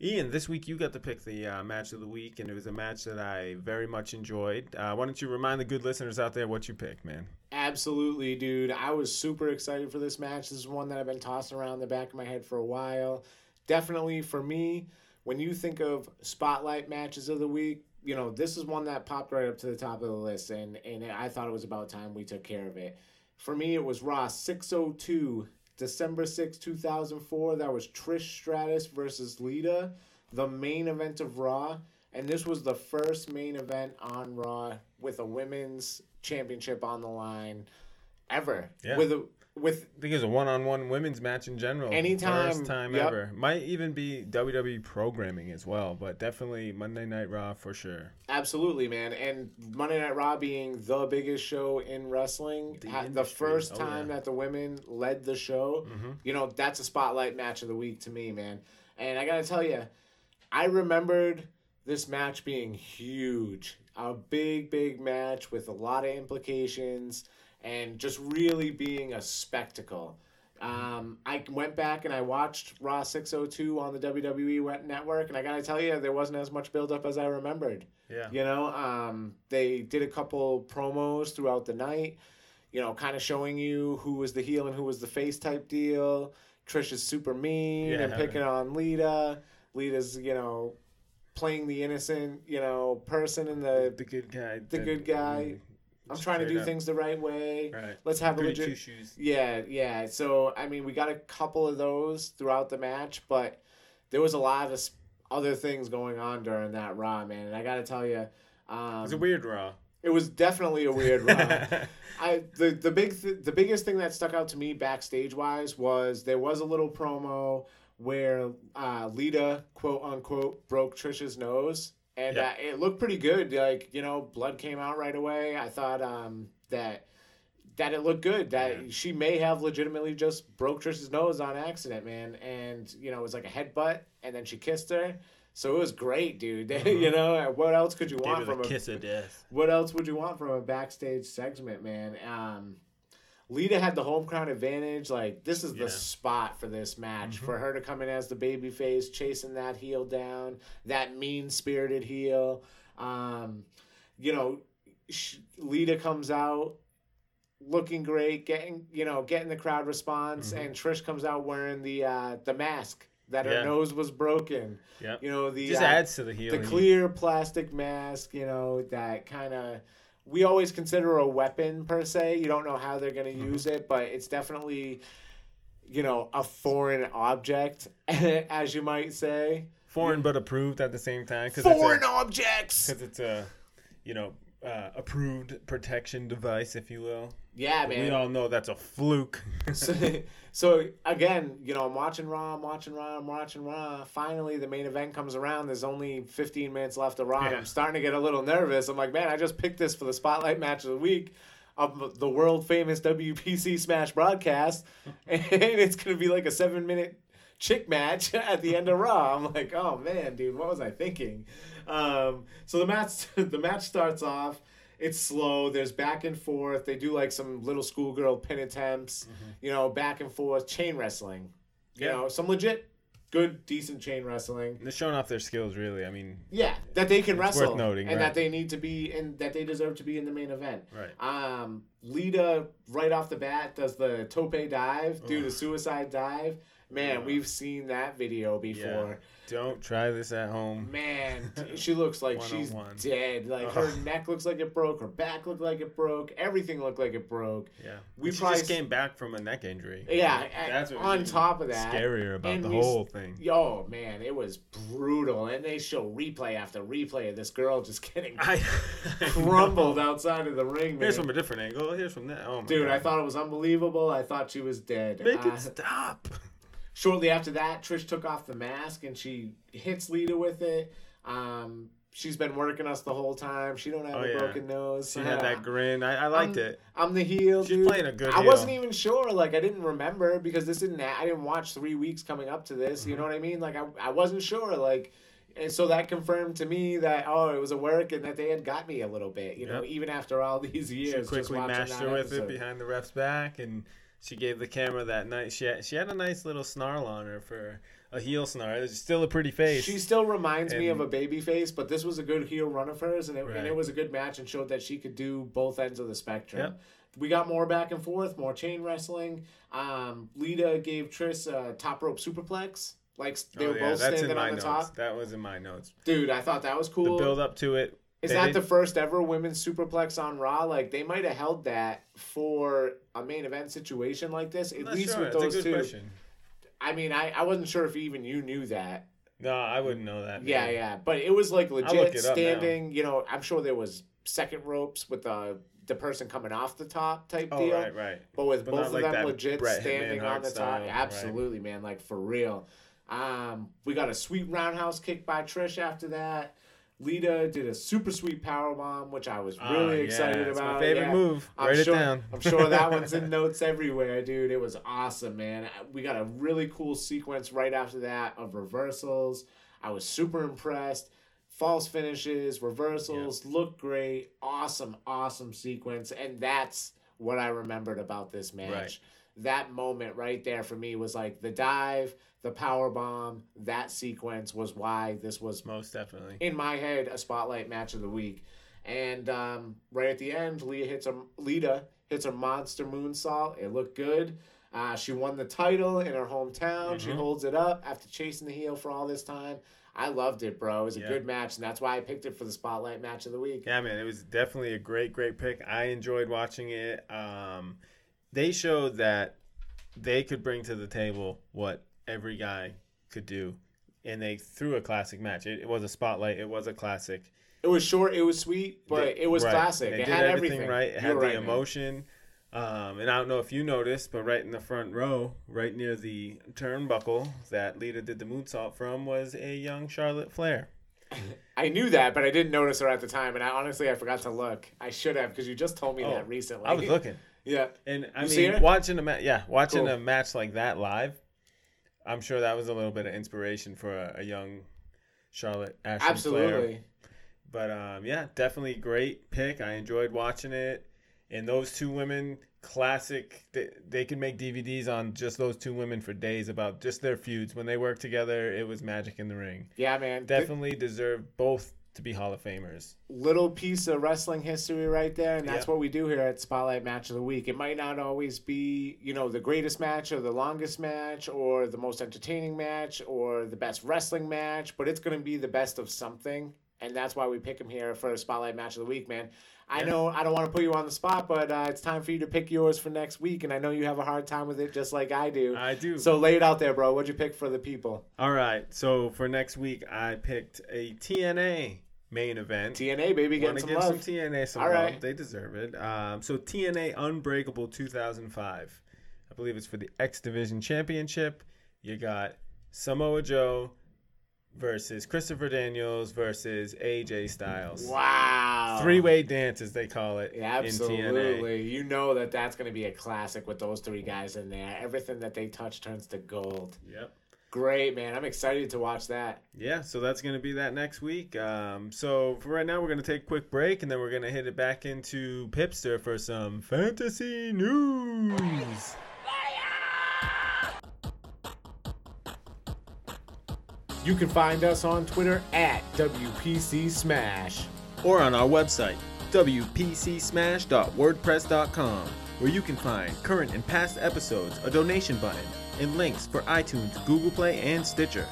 Ian, this week you got to pick the uh, match of the week and it was a match that I very much enjoyed. Uh, why don't you remind the good listeners out there what you picked, man? Absolutely, dude. I was super excited for this match. This is one that I've been tossing around in the back of my head for a while. Definitely for me, when you think of spotlight matches of the week, you know, this is one that popped right up to the top of the list and, and I thought it was about time we took care of it. For me, it was Raw six oh two. December sixth, two thousand four, that was Trish Stratus versus Lita, the main event of Raw. And this was the first main event on Raw with a women's championship on the line ever. Yeah. With a, with, I think it was a one-on-one women's match in general. Anytime. First time yep. ever. Might even be W W E programming as well, but definitely Monday Night Raw for sure. Absolutely, man. And Monday Night Raw being the biggest show in wrestling, the, the first time oh, yeah. that the women led the show, mm-hmm. you know, that's a spotlight match of the week to me, man. And I got to tell you, I remembered this match being huge, a big, big match with a lot of implications, and just really being a spectacle. Um, I went back and I watched Raw six oh two on the W W E Network, and I gotta tell you, there wasn't as much buildup as I remembered. Yeah. You know, um, they did a couple promos throughout the night, you know, kind of showing you who was the heel and who was the face type deal. Trish is super mean yeah, and picking on Lita. Lita's, you know, playing the innocent, you know, person and the the good guy. The good guy. I'm trying to do up. things the right way. Right. Let's have Three a legit. Shoes. Yeah, yeah. So I mean, we got a couple of those throughout the match, but there was a lot of other things going on during that Raw, man. And I got to tell you, um, it was a weird Raw. It was definitely a weird Raw. I the the big th- the biggest thing that stuck out to me backstage wise was there was a little promo where uh, Lita, quote unquote, broke Trish's nose. And yep. uh, it looked pretty good. Like, you know, blood came out right away. I thought um, that that it looked good. That yeah. she may have legitimately just broke Trish's nose on accident, man. And, you know, it was like a headbutt, and then she kissed her. So it was great, dude. Mm-hmm. You know, what else could you Gave want from a kiss of death? What else would you want from a backstage segment, man? Um, Lita had the home crowd advantage. Like, this is yeah. the spot for this match. Mm-hmm. For her to come in as the babyface, chasing that heel down, that mean-spirited heel. Um, you know, she, Lita comes out looking great, getting you know getting the crowd response, mm-hmm. and Trish comes out wearing the uh, the mask that her yeah. nose was broken. Yep. You know, the just uh, adds to the heel. The clear plastic mask. You know, that kind of. We always consider a weapon, per se. You don't know how they're going to use it, but it's definitely, you know, a foreign object, as you might say. Foreign but approved at the same time. Cause foreign it's a, objects! Because it's a, you know, uh, approved protection device, if you will. Yeah, man. We all know that's a fluke. so, so, again, you know, I'm watching Raw, I'm watching Raw, I'm watching Raw. Finally, the main event comes around. There's only fifteen minutes left of Raw. Yeah. I'm starting to get a little nervous. I'm like, man, I just picked this for the spotlight match of the week of the world-famous W P C Smash broadcast, and it's going to be like a seven-minute chick match at the end of Raw. I'm like, oh, man, dude, what was I thinking? Um, so the match, the match starts off. It's slow. There's back and forth. They do, like, some little schoolgirl pin attempts, mm-hmm. you know, back and forth. Chain wrestling. You yeah. know, some legit, good, decent chain wrestling. They're showing off their skills, really. I mean. Yeah, that they can it's wrestle. Worth noting, and right. that they need to be, and that they deserve to be in the main event. Right. Um, Lita, right off the bat, does the tope dive, do Ooh. the suicide dive. Man, yeah. we've seen that video before. Yeah. Don't try this at home. Man, she looks like she's dead. Like, her neck looks like it broke. Her back looked like it broke. Everything looked like it broke. Yeah. We she probably... just came back from a neck injury. Yeah. That's what on top of that. Scarier about and the we... whole thing. Yo, man, it was brutal. And they show replay after replay of this girl just getting I... crumbled outside of the ring, man. Here's from a different angle. Here's from that. Oh my Dude, God. I thought it was unbelievable. I thought she was dead. Make uh... it stop. Shortly after that, Trish took off the mask, and she hits Lita with it. Um, she's been working us the whole time. She don't have oh, a yeah. broken nose. She yeah. had that grin. I, I liked I'm, it. I'm the heel, she's dude. She's playing a good I heel. wasn't even sure. Like, I didn't remember because this didn't. I didn't watch three weeks coming up to this. Mm-hmm. You know what I mean? Like, I, I wasn't sure. Like, and so that confirmed to me that, oh, it was a work and that they had got me a little bit, you yep. know, even after all these years. She quickly mashed her with episode. it behind the ref's back, and... She gave the camera that night. She had, she had a nice little snarl on her for a heel snarl. It's still a pretty face. She still reminds and, me of a baby face, but this was a good heel run of hers, and it, right. and it was a good match and showed that she could do both ends of the spectrum. Yep. We got more back and forth, more chain wrestling. Um, Lita gave Trish a top rope superplex. Like, they oh, were yeah, both standing on the notes. top. That was in my notes. Dude, I thought that was cool. The build up to it. Is they that didn't... the first ever women's superplex on Raw? Like, they might have held that for a main event situation like this, at least sure. with That's those a good two. Question. I mean, I, I wasn't sure if even you knew that. No, I wouldn't know that. Yeah, man. yeah. But it was, like, legit standing. You know, I'm sure there was second ropes with the, the person coming off the top type oh, deal. right, right. But with but both of like them legit Brett standing on the top. Style, absolutely, right. man. Like, for real. Um, we got a sweet roundhouse kick by Trish after that. Lita did a super sweet powerbomb, which I was really oh, yeah. excited it's about. My favorite yeah. move. I'm Write sure, it down. I'm sure that one's in notes everywhere, dude. It was awesome, man. We got a really cool sequence right after that of reversals. I was super impressed. False finishes, reversals, yeah. looked great. Awesome, awesome sequence. And that's what I remembered about this match. Right. That moment right there for me was like the dive, the power bomb. That sequence was why this was most definitely in my head a spotlight match of the week. And um, right at the end, Lita hits a Lita hits a monster moonsault. It looked good. Uh, she won the title in her hometown. Mm-hmm. She holds it up after chasing the heel for all this time. I loved it, bro. It was a yeah. good match, and that's why I picked it for the Spotlight Match of the Week. Yeah, man, it was definitely a great, great pick. I enjoyed watching it. Um, they showed that they could bring to the table what every guy could do, and they threw a classic match. It, it was a spotlight. It was a classic. It was short. It was sweet, but they, it was right. classic. They it did had everything, everything. right. It had You're the right, emotion. Man. Um, and I don't know if you noticed, but right in the front row, right near the turnbuckle that Lita did the moonsault from, was a young Charlotte Flair. I knew that, but I didn't notice her at the time, and I honestly I forgot to look. I should have, because you just told me oh, that recently. I was looking. Yeah, and I you mean watching a ma- yeah watching cool. a match like that live, I'm sure that was a little bit of inspiration for a, a young Charlotte Ashley Absolutely. Flair. But um, yeah, definitely great pick. I enjoyed watching it. And those two women, classic. They, they could make D V Ds on just those two women for days about just their feuds. When they worked together, it was magic in the ring. Yeah, man. Definitely Th- deserve both to be Hall of Famers. Little piece of wrestling history right there, and that's yeah. what we do here at Spotlight Match of the Week. It might not always be, you know, the greatest match or the longest match or the most entertaining match or the best wrestling match, but it's going to be the best of something. And that's why we pick him here for a Spotlight Match of the Week, man. I yeah. know I don't want to put you on the spot, but uh, it's time for you to pick yours for next week, and I know you have a hard time with it just like I do. I do. So lay it out there, bro. What'd you pick for the people? All right. So for next week, I picked a T N A main event. T N A, baby. Getting some love. Want to give some T N A some All love. Right. They deserve it. Um, so T N A Unbreakable two thousand five. I believe it's for the X Division Championship. You got Samoa Joe versus Christopher Daniels versus A J Styles. Wow. Three-way dance, as they call it. Yeah, absolutely. You know that that's going to be a classic with those three guys in there. Everything that they touch turns to gold. Yep. Great, man. I'm excited to watch that. Yeah, so that's going to be that next week. Um, so for right now, we're going to take a quick break, and then we're going to hit it back into Pipster for some fantasy news. You can find us on Twitter at W P C Smash or on our website, W P C smash dot wordpress dot com, where you can find current and past episodes, a donation button, and links for iTunes, Google Play, and Stitcher.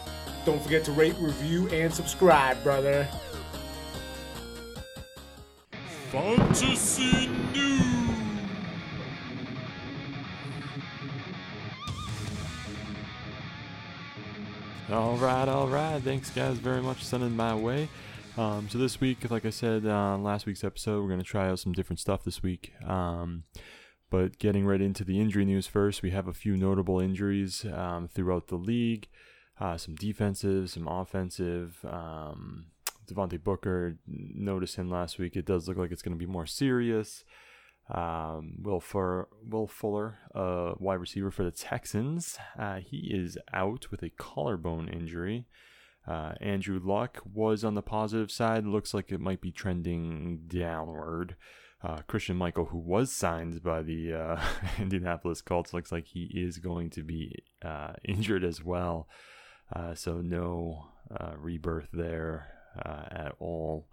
Don't forget to rate, review, and subscribe, brother. Fantasy News. All right, all right. Thanks, guys, very much for sending my way. Um, so this week, like I said on uh, last week's episode, we're going to try out some different stuff this week. Um, but getting right into the injury news first, we have a few notable injuries um, throughout the league. Uh, some defensive, some offensive. Um, Devontae Booker, noticed him last week. It does look like it's going to be more serious. Um, Will Fur- Will Fuller, uh, wide receiver for the Texans, uh, he is out with a collarbone injury. Uh, Andrew Luck was on the positive side. Looks like it might be trending downward. Uh, Christian Michael, who was signed by the uh, Indianapolis Colts, looks like he is going to be uh, injured as well. Uh, so no uh, rebirth there uh, at all.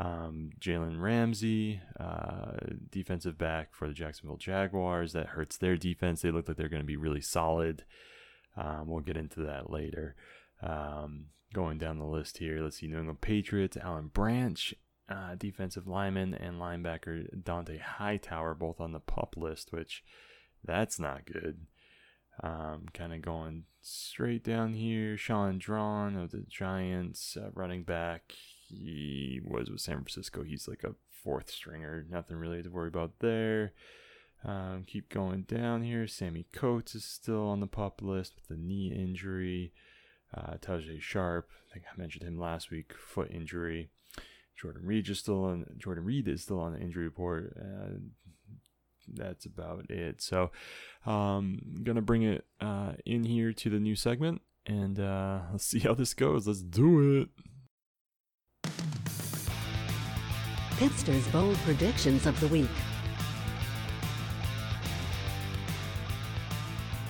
Um, Jalen Ramsey, uh, defensive back for the Jacksonville Jaguars. That hurts their defense. They look like they're going to be really solid. Um, we'll get into that later. Um, going down the list here, let's see. New England Patriots, Allen Branch, uh, defensive lineman, and linebacker Dante Hightower, both on the PUP list, which that's not good. Um, kind of going straight down here. Sean Drawn of the Giants, uh, running back. He was with San Francisco. He's like a fourth stringer. Nothing really to worry about there. Um, keep going down here. Sammy Coates is still on the PUP list with the knee injury. Uh, Tajay Sharp, I think I mentioned him last week, foot injury. Jordan Reed is still on. Jordan Reed is still on the injury report. Uh, that's about it. So I'm um, going to bring it uh, in here to the new segment, and uh, let's see how this goes. Let's do it. Pipster's bold predictions of the week.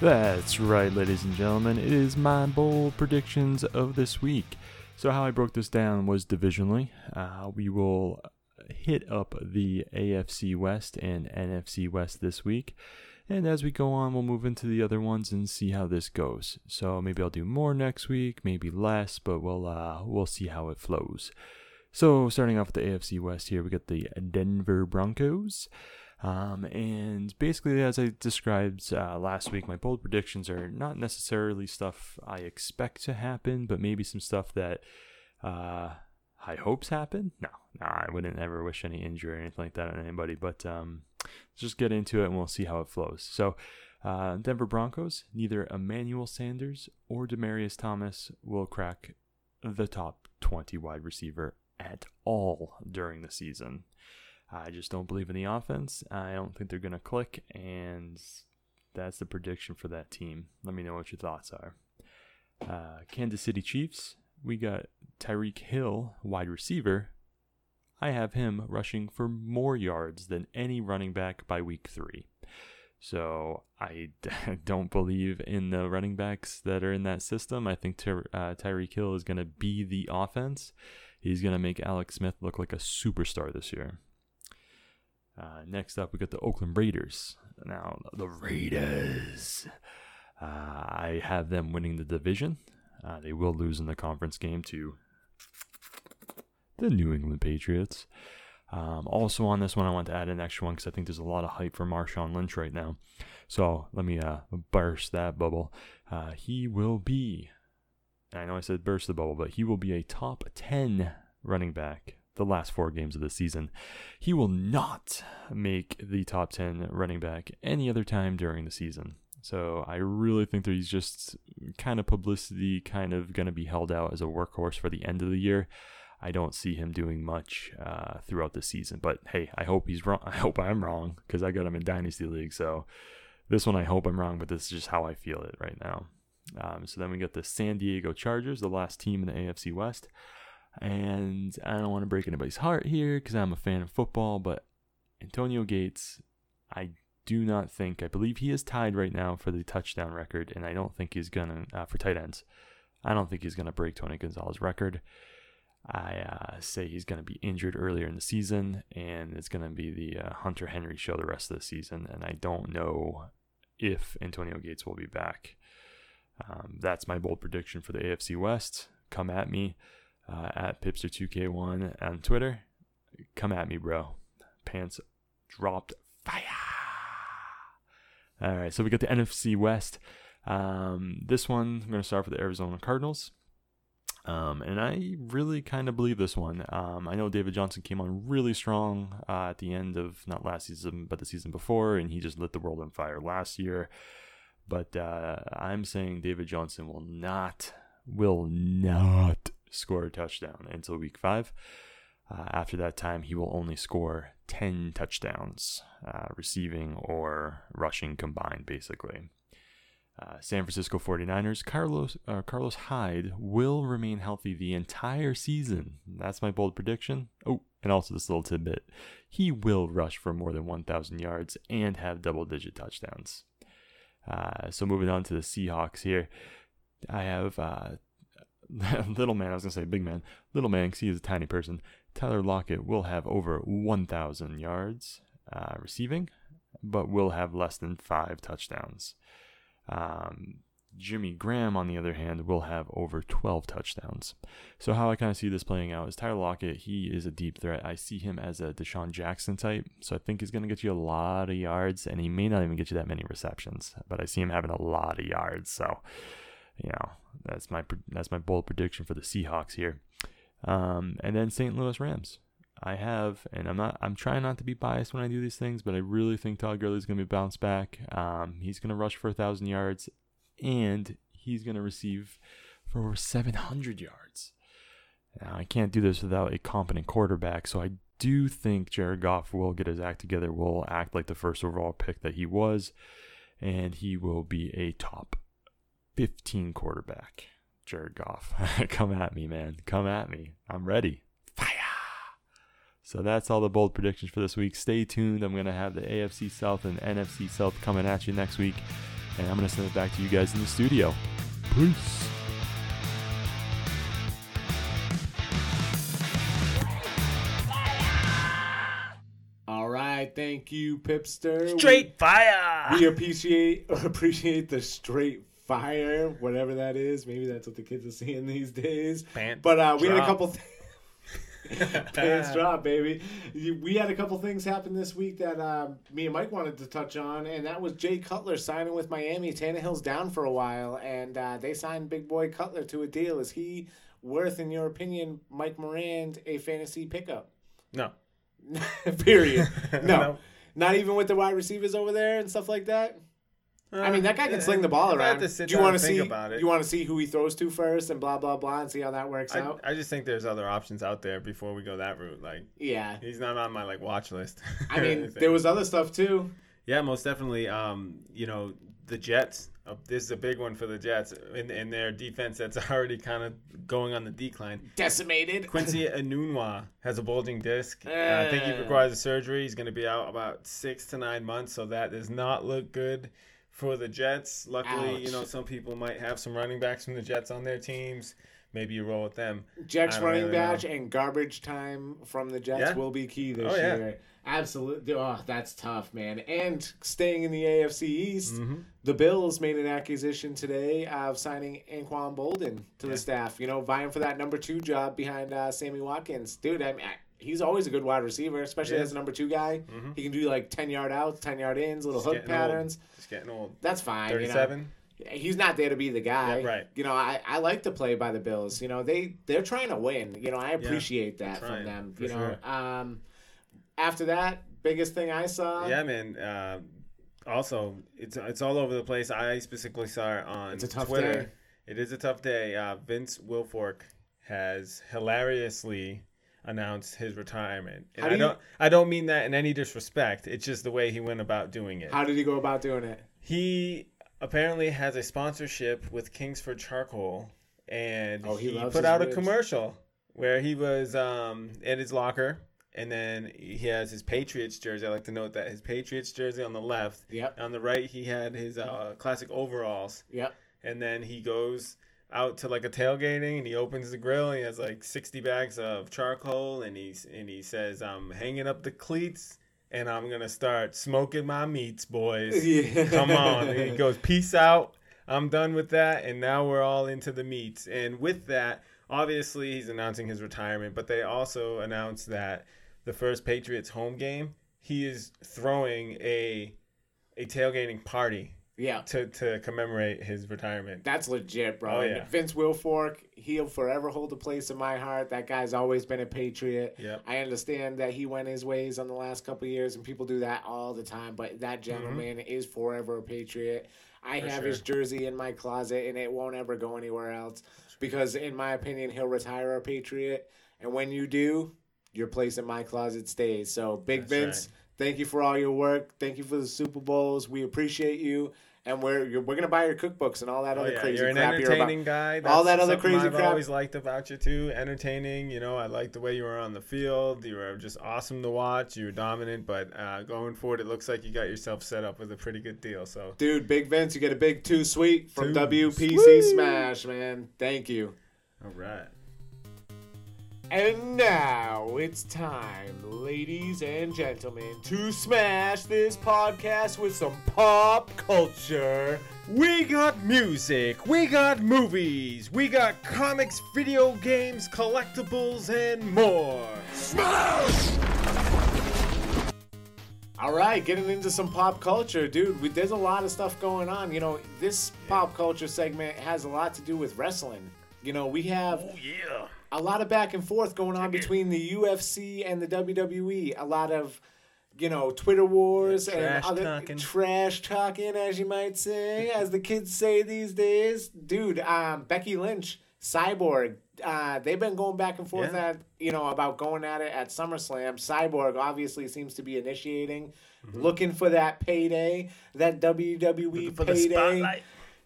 That's right, ladies and gentlemen. It is my bold predictions of this week. So how I broke this down was divisionally. Uh, we will hit up the A F C West and N F C West this week. And as we go on, we'll move into the other ones and see how this goes. So maybe I'll do more next week, maybe less, but we'll uh, we'll see how it flows. So starting off with the A F C West here, we got the Denver Broncos. Um, and basically, as I described uh, last week, my bold predictions are not necessarily stuff I expect to happen, but maybe some stuff that uh, high hopes happen. No, no, I wouldn't ever wish any injury or anything like that on anybody, but um, just get into it and we'll see how it flows. So uh, Denver Broncos, neither Emmanuel Sanders or Demaryius Thomas will crack the top twenty wide receiver at all during the season. I just don't believe in the offense. I don't think they're going to click, and that's the prediction for that team. Let me know what your thoughts are. Uh, Kansas City Chiefs, we got Tyreek Hill, wide receiver. I have him rushing for more yards than any running back by week three. So I don't believe in the running backs that are in that system. I think Ty- uh, Tyreek Hill is going to be the offense. He's going to make Alex Smith look like a superstar this year. Uh, next up, we got the Oakland Raiders. Now, the Raiders. Uh, I have them winning the division. Uh, they will lose in the conference game to the New England Patriots. Um, also on this one, I want to add an extra one because I think there's a lot of hype for Marshawn Lynch right now. So let me uh, burst that bubble. Uh, he will be, I know I said burst the bubble, but he will be a top ten running back the last four games of the season. He will not make the top ten running back any other time during the season. So I really think that he's just kind of publicity, kind of going to be held out as a workhorse for the end of the year. I don't see him doing much uh, throughout the season. But hey, I hope he's wrong. I hope I'm wrong because I got him in Dynasty League. So this one I hope I'm wrong, but this is just how I feel it right now. Um, so then we got the San Diego Chargers, the last team in the A F C West. And I don't want to break anybody's heart here because I'm a fan of football, but Antonio Gates, I do not think, I believe he is tied right now for the touchdown record, and I don't think he's going to, uh, for tight ends, I don't think he's going to break Tony Gonzalez's record. I uh, say he's going to be injured earlier in the season, and it's going to be the uh, Hunter Henry show the rest of the season, and I don't know if Antonio Gates will be back. Um, that's my bold prediction for the A F C West. Come at me. Uh, at Pipster two K one on Twitter. Come at me, bro. Pants dropped fire. All right, so we got the N F C West. Um, this one, I'm going to start with the Arizona Cardinals. Um, and I really kind of believe this one. Um, I know David Johnson came on really strong uh, at the end of, not last season, but the season before, and he just lit the world on fire last year. But uh, I'm saying David Johnson will not, will not score a touchdown until week five. Uh, after that time, he will only score ten touchdowns, uh, receiving or rushing combined, basically. Uh, San Francisco forty-niners, Carlos uh, Carlos Hyde will remain healthy the entire season. That's my bold prediction. Oh, and also this little tidbit. He will rush for more than one thousand yards and have double-digit touchdowns. Uh, so moving on to the Seahawks here. I have... Uh, Little man, I was going to say big man. Little man, because he is a tiny person. Tyler Lockett will have over one thousand yards uh, receiving, but will have less than five touchdowns. Um, Jimmy Graham, on the other hand, will have over twelve touchdowns. So how I kind of see this playing out is Tyler Lockett, he is a deep threat. I see him as a Deshaun Jackson type, so I think he's going to get you a lot of yards, and he may not even get you that many receptions, but I see him having a lot of yards, so... You know, that's my that's my bold prediction for the Seahawks here. Um, and then Saint Louis Rams. I have, and I'm not, I'm trying not to be biased when I do these things, but I really think Todd Gurley's going to be bounced back. Um, he's going to rush for one thousand yards, and he's going to receive for over seven hundred yards. Now, I can't do this without a competent quarterback, so I do think Jared Goff will get his act together, will act like the first overall pick that he was, and he will be a top fifteen quarterback. Jared Goff. Come at me, man. Come at me. I'm ready. Fire! So that's all the bold predictions for this week. Stay tuned. I'm going to have the A F C South and N F C South coming at you next week. And I'm going to send it back to you guys in the studio. Peace. Thank you, Pipster. Straight we, fire. We appreciate appreciate the straight fire, whatever that is. Maybe that's what the kids are seeing these days. Pants but uh, we drop. had a couple things. Pants drop, baby. We had a couple things happen this week that uh, me and Mike wanted to touch on, and that was Jay Cutler signing with Miami. Tannehill's down for a while, and uh, they signed Big Boy Cutler to a deal. Is he worth, in your opinion, Mike Morand, a fantasy pickup? No. Period. No. No. Not even with the wide receivers over there and stuff like that? Uh, I mean, that guy can sling the ball around. Do you want to see about it. You want to see who he throws to first and blah, blah, blah, and see how that works I, out? I just think there's other options out there before we go that route. Like, yeah. He's not on my, like, watch list. I mean, there was other stuff, too. Yeah, most definitely. Um, you know, the Jets. Uh, this is a big one for the Jets in, in their defense that's already kind of going on the decline. Decimated. Quincy Enunwa has a bulging disc. Uh, uh, I think he requires a surgery. He's going to be out about six to nine months, so that does not look good for the Jets. Luckily, ouch. You know, some people might have some running backs from the Jets on their teams. Maybe you roll with them. Jets running really back and garbage time from the Jets yeah. will be key this oh, yeah. year. Absolutely. Oh, that's tough, man. And staying in the A F C East, mm-hmm. the Bills made an acquisition today of signing Anquan Boldin to yeah. the staff. You know, vying for that number two job behind uh, Sammy Watkins. Dude, I mean, I, he's always a good wide receiver, especially yeah. as a number two guy. Mm-hmm. He can do like ten-yard outs, ten-yard ins, little just hook patterns. Old. Just getting old. That's fine. thirty-seven. You know? He's not there to be the guy. Yeah, right. You know, I, I like to play by the Bills. You know, they, they're trying to win. You know, I appreciate yeah, that trying, from them. You know, sure. um, after that, biggest thing I saw. Yeah, man. Uh, also, it's it's all over the place. I specifically saw it on it's a tough Twitter. Day. It is a tough day. Uh, Vince Wilfork has hilariously announced his retirement. And do I don't you... I don't mean that in any disrespect. It's just the way he went about doing it. How did he go about doing it? He... apparently has a sponsorship with Kingsford Charcoal, and oh, he, he put out ribs. a commercial where he was um, in his locker, and then he has his Patriots jersey. I like to note that his Patriots jersey on the left. Yep. On the right, he had his uh, classic overalls. Yep. And then he goes out to like a tailgating, and he opens the grill, and he has like sixty bags of charcoal, and he's and he says, "I'm hanging up the cleats. And I'm going to start smoking my meats, boys. Yeah. Come on." And he goes, "Peace out. I'm done with that." And now we're all into the meats. And with that, obviously, he's announcing his retirement. But they also announced that the first Patriots home game, he is throwing a a tailgating party. Yeah, to, to commemorate his retirement. That's legit, bro. Oh, yeah. Vince Wilfork, he'll forever hold a place in my heart. That guy's always been a Patriot. Yep. I understand that he went his ways on the last couple of years, and people do that all the time, but that gentleman mm-hmm. is forever a Patriot. I For have sure. his jersey in my closet, and it won't ever go anywhere else because, in my opinion, he'll retire a Patriot, and when you do, your place in my closet stays. So, Big That's Vince, right. thank you for all your work. Thank you for the Super Bowls. We appreciate you. And we're you're, we're gonna buy your cookbooks and all that oh, other yeah. crazy crap. You're an crap entertaining you're about, guy. That's all that other crazy I've crap. I've always liked about you too. Entertaining. You know, I liked the way you were on the field. You were just awesome to watch. You were dominant. But uh, going forward, it looks like you got yourself set up with a pretty good deal. So, dude, Big Vince, you get a big two sweet from two W P C sweet. Smash, man. Thank you. All right. And now it's time, ladies and gentlemen, to smash this podcast with some pop culture. We got music, we got movies, we got comics, video games, collectibles, and more. Smash! All right, getting into some pop culture, dude. We, there's a lot of stuff going on. You know, this yeah. pop culture segment has a lot to do with wrestling. You know, we have... Oh, yeah. A lot of back and forth going on between the U F C and the W W E. A lot of, you know, Twitter wars yeah, and other talking. trash talking, as you might say, as the kids say these days. Dude, um, Becky Lynch, Cyborg, uh, they've been going back and forth yeah. at, you know, about going at it at SummerSlam. Cyborg obviously seems to be initiating, mm-hmm. looking for that payday, that W W E for payday. The spotlight.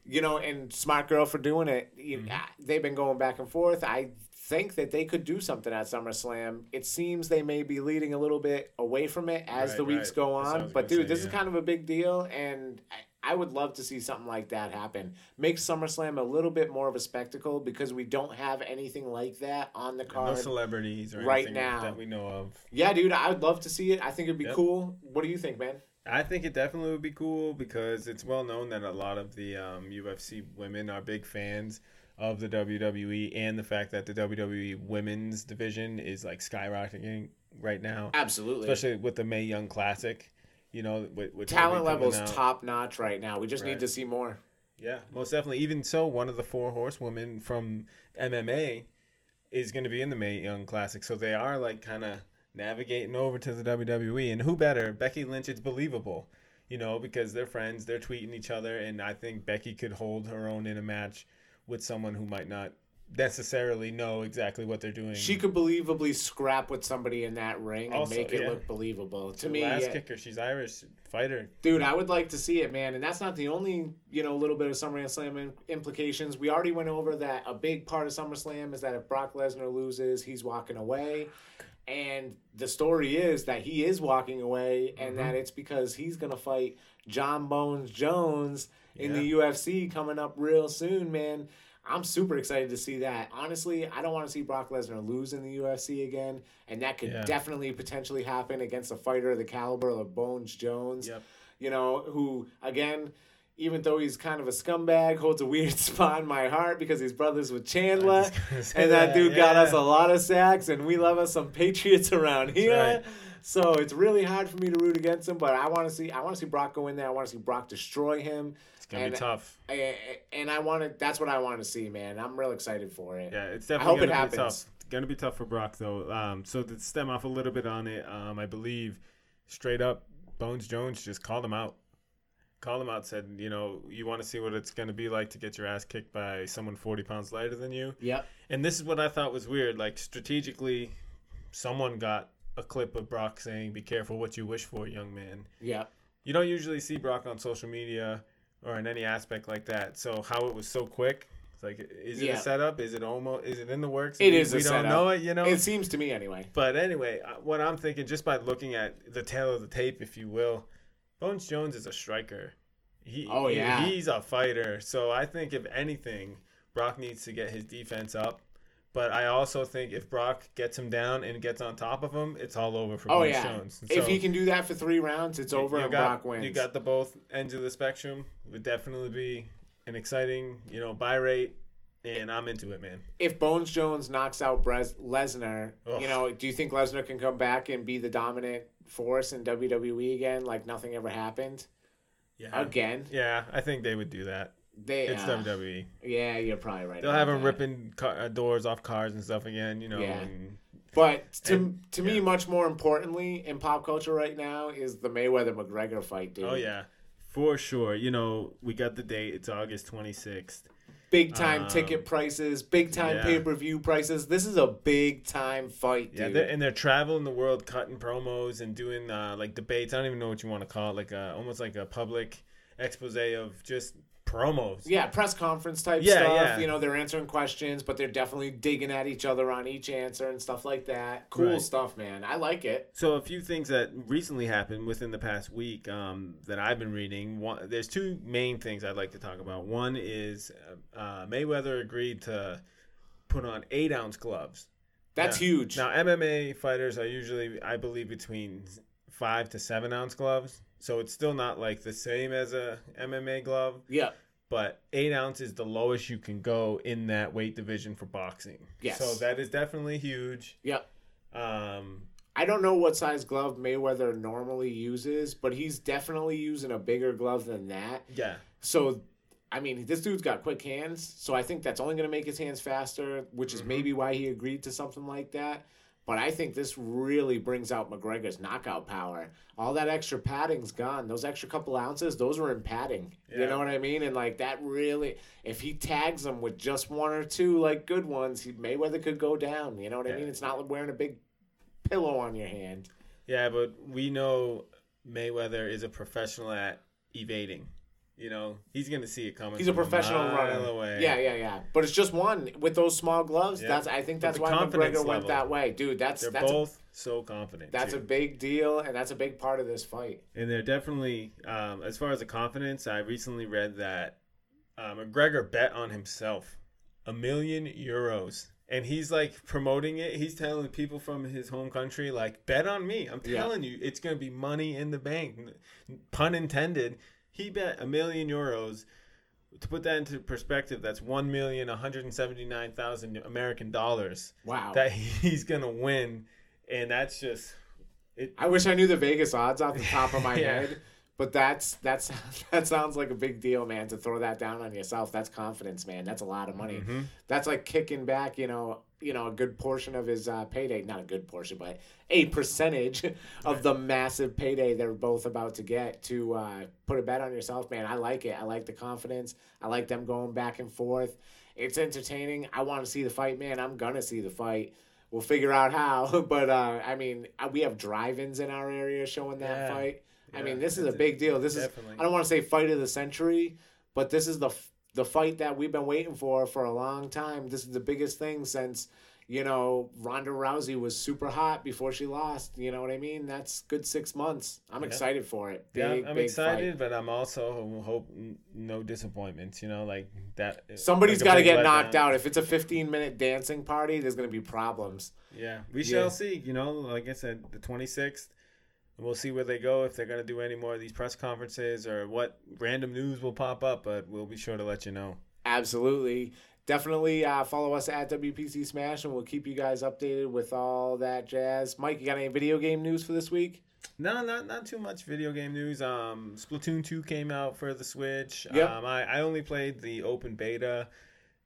You know, and smart girl for doing it. Mm-hmm. They've been going back and forth. I think that they could do something at SummerSlam. It seems they may be leading a little bit away from it as right, the weeks right. go on. But, dude, say, this yeah. is kind of a big deal, and I would love to see something like that happen. Make SummerSlam a little bit more of a spectacle because we don't have anything like that on the card. No celebrities or right anything now. That we know of. Yeah, dude, I would love to see it. I think it'd be yep. cool. What do you think, man? I think it definitely would be cool because it's well known that a lot of the um, U F C women are big fans of the W W E, and the fact that the W W E women's division is like skyrocketing right now. Absolutely. Especially with the Mae Young Classic. You know, with, with talent level's top notch right now. We just right. need to see more. Yeah, most definitely. Even so, one of the four horsewomen from M M A is going to be in the Mae Young Classic. So they are like kind of navigating over to the W W E. And who better? Becky Lynch, it's believable, you know, because they're friends. They're tweeting each other. And I think Becky could hold her own in a match with someone who might not necessarily know exactly what they're doing. She could believably scrap with somebody in that ring also, and make it yeah. look believable. To the me, last yeah. kicker, she's Irish fighter. Dude, I would like to see it, man. And that's not the only, you know, little bit of SummerSlam implications. We already went over that a big part of SummerSlam is that if Brock Lesnar loses, he's walking away. And the story is that he is walking away and mm-hmm. that it's because he's going to fight John Bones Jones in yeah. the U F C coming up real soon, man. I'm super excited to see that. Honestly, I don't want to see Brock Lesnar lose in the U F C again, and that could yeah. definitely potentially happen against a fighter of the caliber of Bones Jones, yep. you know, who, again, even though he's kind of a scumbag, holds a weird spot in my heart because he's brothers with Chandler, and that, that dude yeah. got us a lot of sacks, and we love us some Patriots around here. So it's really hard for me to root against him, but I want to see I want to see Brock go in there. I want to see Brock destroy him. It's gonna and, be tough. I, and I want to. That's what I want to see, man. I'm real excited for it. Yeah, it's definitely. I hope gonna it happens. Be tough. It's gonna be tough for Brock though. Um, so to stem off a little bit on it, um, I believe straight up Bones Jones just called him out. Called him out. Said, you know, you want to see what it's gonna be like to get your ass kicked by someone forty pounds lighter than you. Yep. And this is what I thought was weird. Like strategically, someone got a clip of Brock saying, "Be careful what you wish for, young man." Yeah. You don't usually see Brock on social media or in any aspect like that. So how it was so quick. It's like, is it yeah. a setup? Is it almost, is it in the works? It we, is a We don't setup. Know it, you know? It seems to me anyway. But anyway, what I'm thinking, just by looking at the tail of the tape, if you will, Bones Jones is a striker. He, oh, yeah. He, he's a fighter. So I think, if anything, Brock needs to get his defense up. But I also think if Brock gets him down and gets on top of him, it's all over for oh, Bones yeah. Jones. So if he can do that for three rounds, it's over and got, Brock wins. You got the both ends of the spectrum. It would definitely be an exciting, you know, buy rate, and I'm into it, man. If Bones Jones knocks out Brez- Lesnar, Ugh. you know, do you think Lesnar can come back and be the dominant force in W W E again, like nothing ever happened? Yeah. Again? Yeah, I think they would do that. They, it's uh, W W E. Yeah, you're probably right. They'll have him that. ripping car, doors off cars and stuff again, you know. Yeah. And, but to and, to yeah. me, much more importantly in pop culture right now is the Mayweather-McGregor fight, dude. Oh, yeah. For sure. You know, we got the date. It's August twenty-sixth. Big-time um, ticket prices, big-time yeah. pay-per-view prices. This is a big-time fight, dude. Yeah, they're, and they're traveling the world, cutting promos and doing, uh, like, debates. I don't even know what you want to call it. Like a, almost like a public expose of just – promos. Yeah, press conference type yeah, stuff. Yeah. You know, they're answering questions, but they're definitely digging at each other on each answer and stuff like that. Cool right. stuff, man. I like it. So a few things that recently happened within the past week um, that I've been reading. One, there's two main things I'd like to talk about. One is uh, Mayweather agreed to put on eight-ounce gloves. That's now, huge. Now, M M A fighters are usually, I believe, between five to seven-ounce gloves. So it's still not like the same as a M M A glove. Yeah. But eight ounces is the lowest you can go in that weight division for boxing. Yes. So that is definitely huge. Yep. Um, I don't know what size glove Mayweather normally uses, but he's definitely using a bigger glove than that. Yeah. So, I mean, this dude's got quick hands, so I think that's only going to make his hands faster, which is mm-hmm. maybe why he agreed to something like that. But I think this really brings out McGregor's knockout power. All that extra padding's gone. Those extra couple ounces, those were in padding. Yeah. You know what I mean? And, like, that really, if he tags them with just one or two, like, good ones, he, Mayweather could go down. You know what yeah. I mean? It's not wearing a big pillow on your hand. Yeah, but we know Mayweather is a professional at evading. you know, he's going to see it coming. He's a professional runner. Away. Yeah, yeah, yeah. But it's just one with those small gloves. Yeah. That's I think that's why McGregor level. went that way, dude. That's they're that's both a, so confident. That's too. a big deal, and that's a big part of this fight. And they're definitely, um, as far as the confidence, I recently read that um, McGregor bet on himself a million euros. And he's, like, promoting it. He's telling people from his home country, like, bet on me. I'm telling yeah. you, it's going to be money in the bank. Pun intended. He bet a million euros. To put that into perspective, that's one million one hundred seventy-nine thousand American dollars. Wow. That he's going to win. And that's just... It, I wish I knew the Vegas odds off the top of my yeah. head. But that's that's that sounds like a big deal, man, to throw that down on yourself. That's confidence, man. That's a lot of money. Mm-hmm. That's like kicking back, you know, you know, a good portion of his uh, payday. Not a good portion, but a percentage of right. the massive payday they're both about to get to uh, put a bet on yourself, man. I like it. I like the confidence. I like them going back and forth. It's entertaining. I want to see the fight, man. I'm going to see the fight. We'll figure out how. But, uh, I mean, we have drive-ins in our area showing that yeah. fight. Yeah, I mean, this is a big deal. This definitely. is, I don't want to say fight of the century, but this is the the fight that we've been waiting for for a long time. This is the biggest thing since, you know, Ronda Rousey was super hot before she lost. You know what I mean? That's good six months. I'm yeah. excited for it. Big, yeah, I'm, I'm big excited, fight. But I'm also hope no disappointments, you know, like that. Somebody's like got to get knocked down. out. If it's a fifteen-minute dancing party, there's going to be problems. Yeah, we shall yeah. see. You know, like I said, the twenty-sixth. We'll see where they go, if they're going to do any more of these press conferences or what random news will pop up, but we'll be sure to let you know. Absolutely. Definitely uh, follow us at W P C Smash, and we'll keep you guys updated with all that jazz. Mike, you got any video game news for this week? No, not not too much video game news. Um, Splatoon two came out for the Switch. Yep. Um, I, I only played the open beta.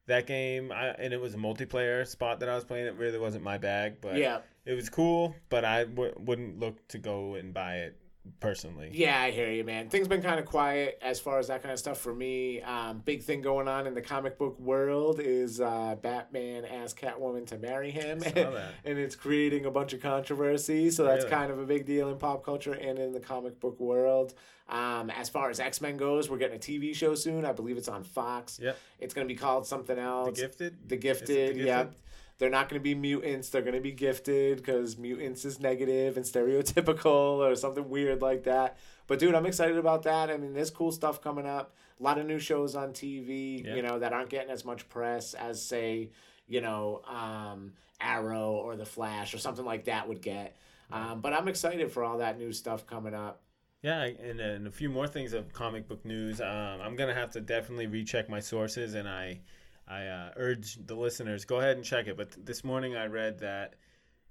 That game, I, and it was a multiplayer spot that I was playing. It really wasn't my bag, but yeah. it was cool, but I w- wouldn't look to go and buy it personally. Yeah, I hear you, man. Things been kind of quiet as far as that kind of stuff for me. Um, big thing going on in the comic book world is uh, Batman asked Catwoman to marry him, I saw that. and it's creating a bunch of controversy, so that's really? kind of a big deal in pop culture and in the comic book world. Um, as far as X-Men goes, we're getting a T V show soon. I believe it's on Fox. Yep. It's going to be called something else. The Gifted? The Gifted, the Gifted? Yep. They're not going to be mutants. They're going to be gifted because mutants is negative and stereotypical or something weird like that. But, dude, I'm excited about that. I mean, there's cool stuff coming up. A lot of new shows on T V, yep. you know, that aren't getting as much press as, say, you know, um, Arrow or The Flash or something like that would get. Um, but I'm excited for all that new stuff coming up. Yeah, and, and a few more things of comic book news. Um, I'm going to have to definitely recheck my sources, and I I uh, urge the listeners, go ahead and check it. But th- this morning I read that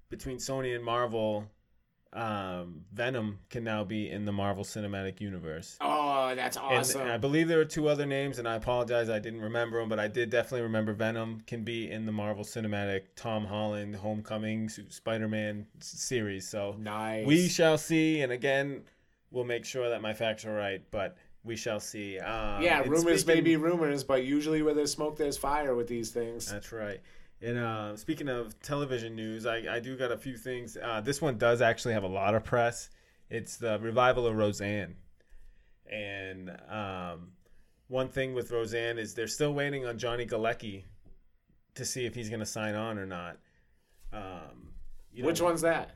between Sony and Marvel, um, Venom can now be in the Marvel Cinematic Universe. Oh, that's awesome. And, and I believe there are two other names, and I apologize I didn't remember them, but I did definitely remember Venom can be in the Marvel Cinematic Tom Holland Homecoming Spider-Man series. So nice. We shall see, and again... We'll make sure that my facts are right, but we shall see. Um, yeah, rumors speaking, may be rumors, but usually where there's smoke, there's fire with these things. That's right. And uh, speaking of television news, I, I do got a few things. Uh, this one does actually have a lot of press. It's the revival of Roseanne. And um, one thing with Roseanne is they're still waiting on Johnny Galecki to see if he's going to sign on or not. Um, you know, which one's that?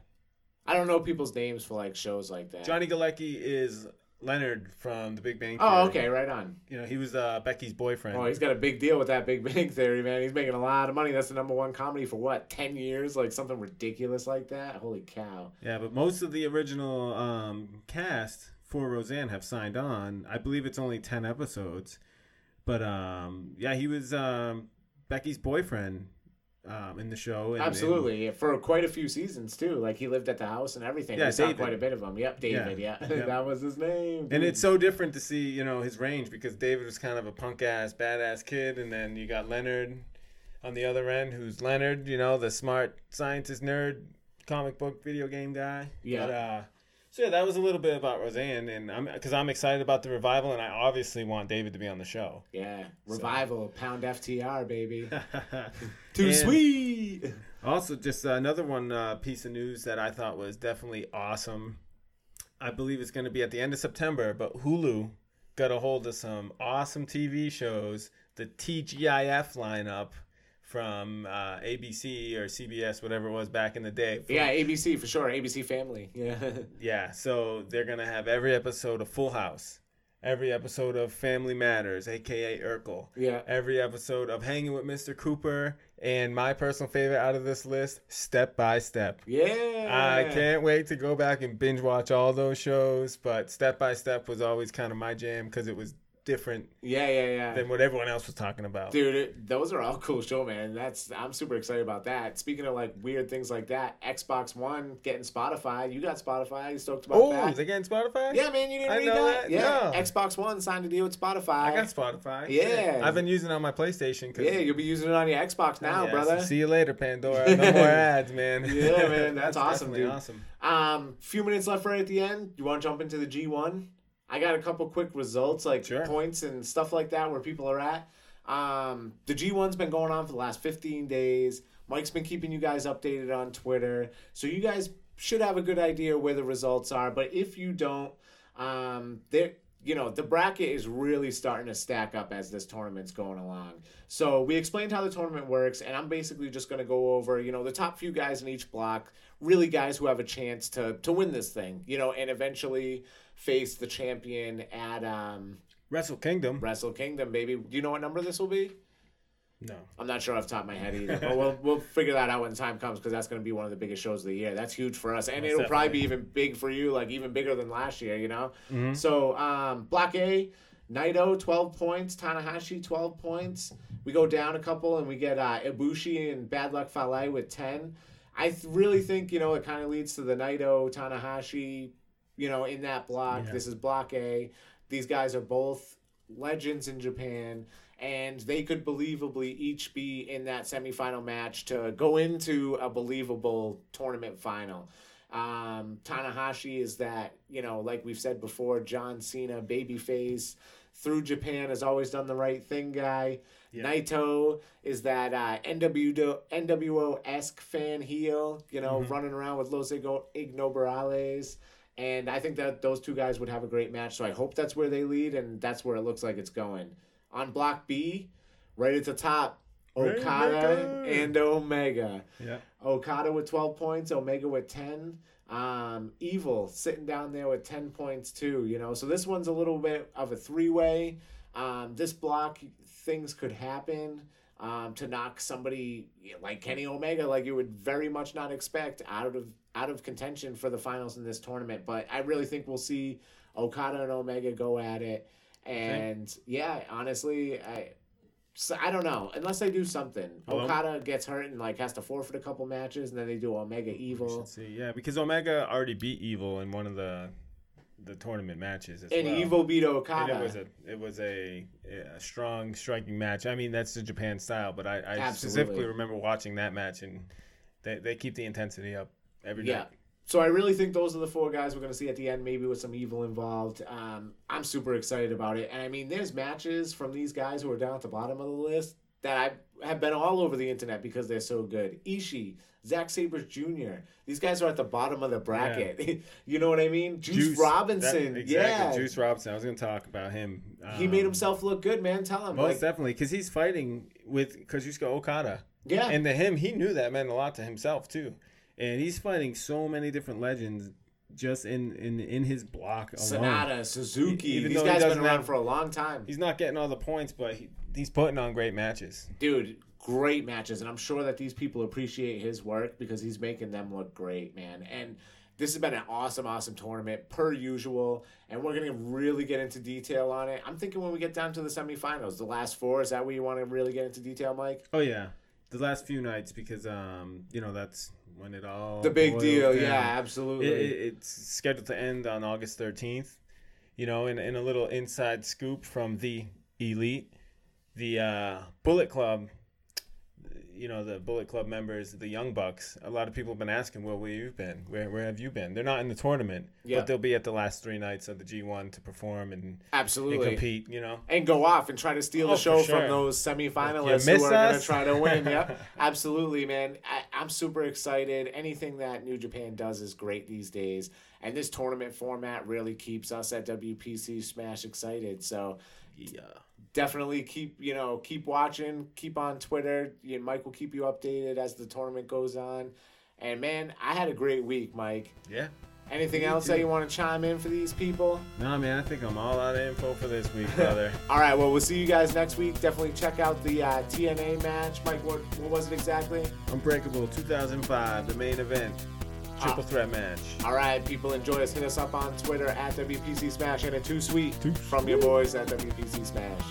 I don't know people's names for like shows like that. Johnny Galecki is Leonard from The Big Bang Theory. Oh, okay, right on. You know, he was uh, Becky's boyfriend. Oh, he's got a big deal with that Big Bang Theory, man. He's making a lot of money. That's the number one comedy for what, ten years? Like something ridiculous like that? Holy cow. Yeah, but most of the original um, cast for Roseanne have signed on. I believe it's only ten episodes. But um, yeah, he was um, Becky's boyfriend. Um, in the show. And, Absolutely. And, for quite a few seasons, too. Like, he lived at the house and everything. Yeah, we saw quite a bit of him. Yep, David, yeah. yeah. Yep. That was his name. Dude. And it's so different to see, you know, his range because David was kind of a punk-ass, badass kid, and then you got Leonard on the other end, who's Leonard, you know, the smart scientist nerd, comic book, video game guy. Yeah. But, uh, so, yeah, that was a little bit about Roseanne, and I'm because I'm excited about the revival, and I obviously want David to be on the show. Yeah, revival, so. Pound F T R, baby. Too and sweet! Also, just another one uh, piece of news that I thought was definitely awesome. I believe it's going to be at the end of September, but Hulu got a hold of some awesome T V shows. The T G I F lineup from uh, A B C or C B S, whatever it was back in the day. From, yeah, A B C for sure. A B C Family. Yeah. Yeah. So they're gonna have every episode of Full House, every episode of Family Matters, aka Urkel. Yeah. Every episode of Hanging with Mister Cooper, and my personal favorite out of this list, Step by Step. Yeah. I can't wait to go back and binge watch all those shows. But Step by Step was always kind of my jam because it was different yeah yeah yeah than what everyone else was talking about. Dude, it, those are all cool show, man. That's I'm super excited about that. Speaking of like weird things like that, Xbox One getting Spotify. You got Spotify. You stoked about oh, that? Oh, they getting Spotify? Yeah, man, you didn't I read know that? that? Yeah. No. Xbox One signed a deal with Spotify. I got Spotify. Yeah. I've been using it on my PlayStation. Cause yeah, you'll be using it on your Xbox now, yeah, brother. So see you later, Pandora. No more ads, man. Yeah, man. That's, that's awesome, dude. Awesome. Um, few minutes left right at the end. You want to jump into the G one? I got a couple quick results, like sure. points and stuff like that, where people are at. Um, the G one's been going on for the last fifteen days. Mike's been keeping you guys updated on Twitter. So you guys should have a good idea where the results are. But if you don't, um, there, you know, the bracket is really starting to stack up as this tournament's going along. So we explained how the tournament works, and I'm basically just going to go over, you know, the top few guys in each block, really guys who have a chance to to win this thing, you know, and eventually face the champion at um, Wrestle Kingdom. Wrestle Kingdom, baby. Do you know what number this will be? No. I'm not sure off the top of my head either. But we'll we'll figure that out when the time comes, because that's going to be one of the biggest shows of the year. That's huge for us. And Most it'll definitely. probably be even big for you, like even bigger than last year, you know? Mm-hmm. So um, Block A, Naito, twelve points. Tanahashi, twelve points. We go down a couple and we get uh, Ibushi and Bad Luck Fale with ten. I th- really think, you know, it kind of leads to the Naito, Tanahashi, you know, in that block. Yeah. This is Block A. These guys are both legends in Japan, and they could believably each be in that semifinal match to go into a believable tournament final. Um, Tanahashi is that, you know, like we've said before, John Cena, babyface, through Japan, has always done the right thing guy. Yeah. Naito is that uh, N W O-esque fan heel, you know, mm-hmm. running around with Los Ignoberales. And I think that those two guys would have a great match, so I hope that's where they lead, and that's where it looks like it's going. On Block B, right at the top, Okada Omega. and Omega. Yeah. Okada with twelve points, Omega with ten. Um, Evil sitting down there with ten points too, you know. So this one's a little bit of a three-way. Um, this block, things could happen um, to knock somebody like Kenny Omega, like you would very much not expect, out of out of contention for the finals in this tournament. But I really think we'll see Okada and Omega go at it. And, yeah, honestly, I so, I don't know. Unless they do something. Hello? Okada gets hurt and, like, has to forfeit a couple matches, and then they do Omega Evil. See. Yeah, because Omega already beat Evil in one of the the tournament matches as and well. Evil beat Okada. And it was, a, it was a, a strong striking match. I mean, that's the Japan style, but I, I specifically remember watching that match, and they, they keep the intensity up every yeah. night. So I really think those are the four guys we're going to see at the end, maybe with some Evil involved. Um, I'm super excited about it. And, I mean, there's matches from these guys who are down at the bottom of the list that I have been all over the internet because they're so good. Ishii, Zack Sabres Junior These guys are at the bottom of the bracket. Yeah. You know what I mean? Juice, Juice Robinson. That, exactly. Yeah. Juice Robinson. I was going to talk about him. Um, he made himself look good, man. Tell him. Most like, definitely, because he's fighting with Kazuchika Okada. Yeah. And to him, he knew that meant a lot to himself, too. And he's fighting so many different legends just in, in, in his block alone. Sonata, Suzuki. Even These guys have been around have, for a long time. He's not getting all the points, but he, he's putting on great matches. Dude, great matches. And I'm sure that these people appreciate his work because he's making them look great, man. And this has been an awesome, awesome tournament, per usual. And we're going to really get into detail on it. I'm thinking when we get down to the semifinals, the last four, is that where you want to really get into detail, Mike? Oh, yeah. The last few nights because, um, you know, that's when it all... The big deal, down. yeah, absolutely. It, it, it's scheduled to end on August thirteenth. You know, in, in a little inside scoop from the Elite, the uh, Bullet Club, you know, the Bullet Club members, the Young Bucks, a lot of people have been asking, well, where you've been? Where where have you been? They're not in the tournament, yeah. but they'll be at the last three nights of the G one to perform and, Absolutely. and compete, you know. And go off and try to steal oh, the show sure. from those semifinalists who are going to try to win. yeah, absolutely, man. I, I'm super excited. Anything that New Japan does is great these days. And this tournament format really keeps us at W P C Smash excited. So, yeah. Definitely keep, you know, keep watching, keep on Twitter. You, Mike will keep you updated as the tournament goes on. And, man, I had a great week, Mike. Yeah. Anything else too. that you want to chime in for these people? No, man, I think I'm all out of info for this week, brother. All right, well, we'll see you guys next week. Definitely check out the uh, T N A match. Mike, what, what was it exactly? Unbreakable two thousand five, the main event. Triple threat match. All right, people, enjoy us. Hit us up on Twitter at W P C Smash and at Too Sweet from your boys at W P C Smash.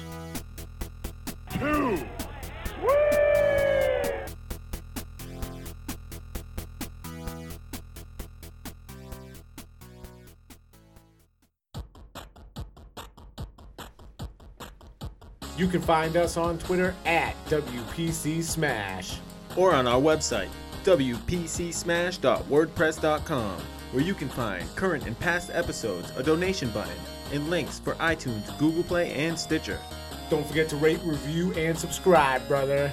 Too Sweet! You can find us on Twitter at W P C Smash or on our website, W P C smash dot wordpress dot com, where you can find current and past episodes, a donation button, and links for iTunes, Google Play, and Stitcher. Don't forget to rate, review, and subscribe, brother.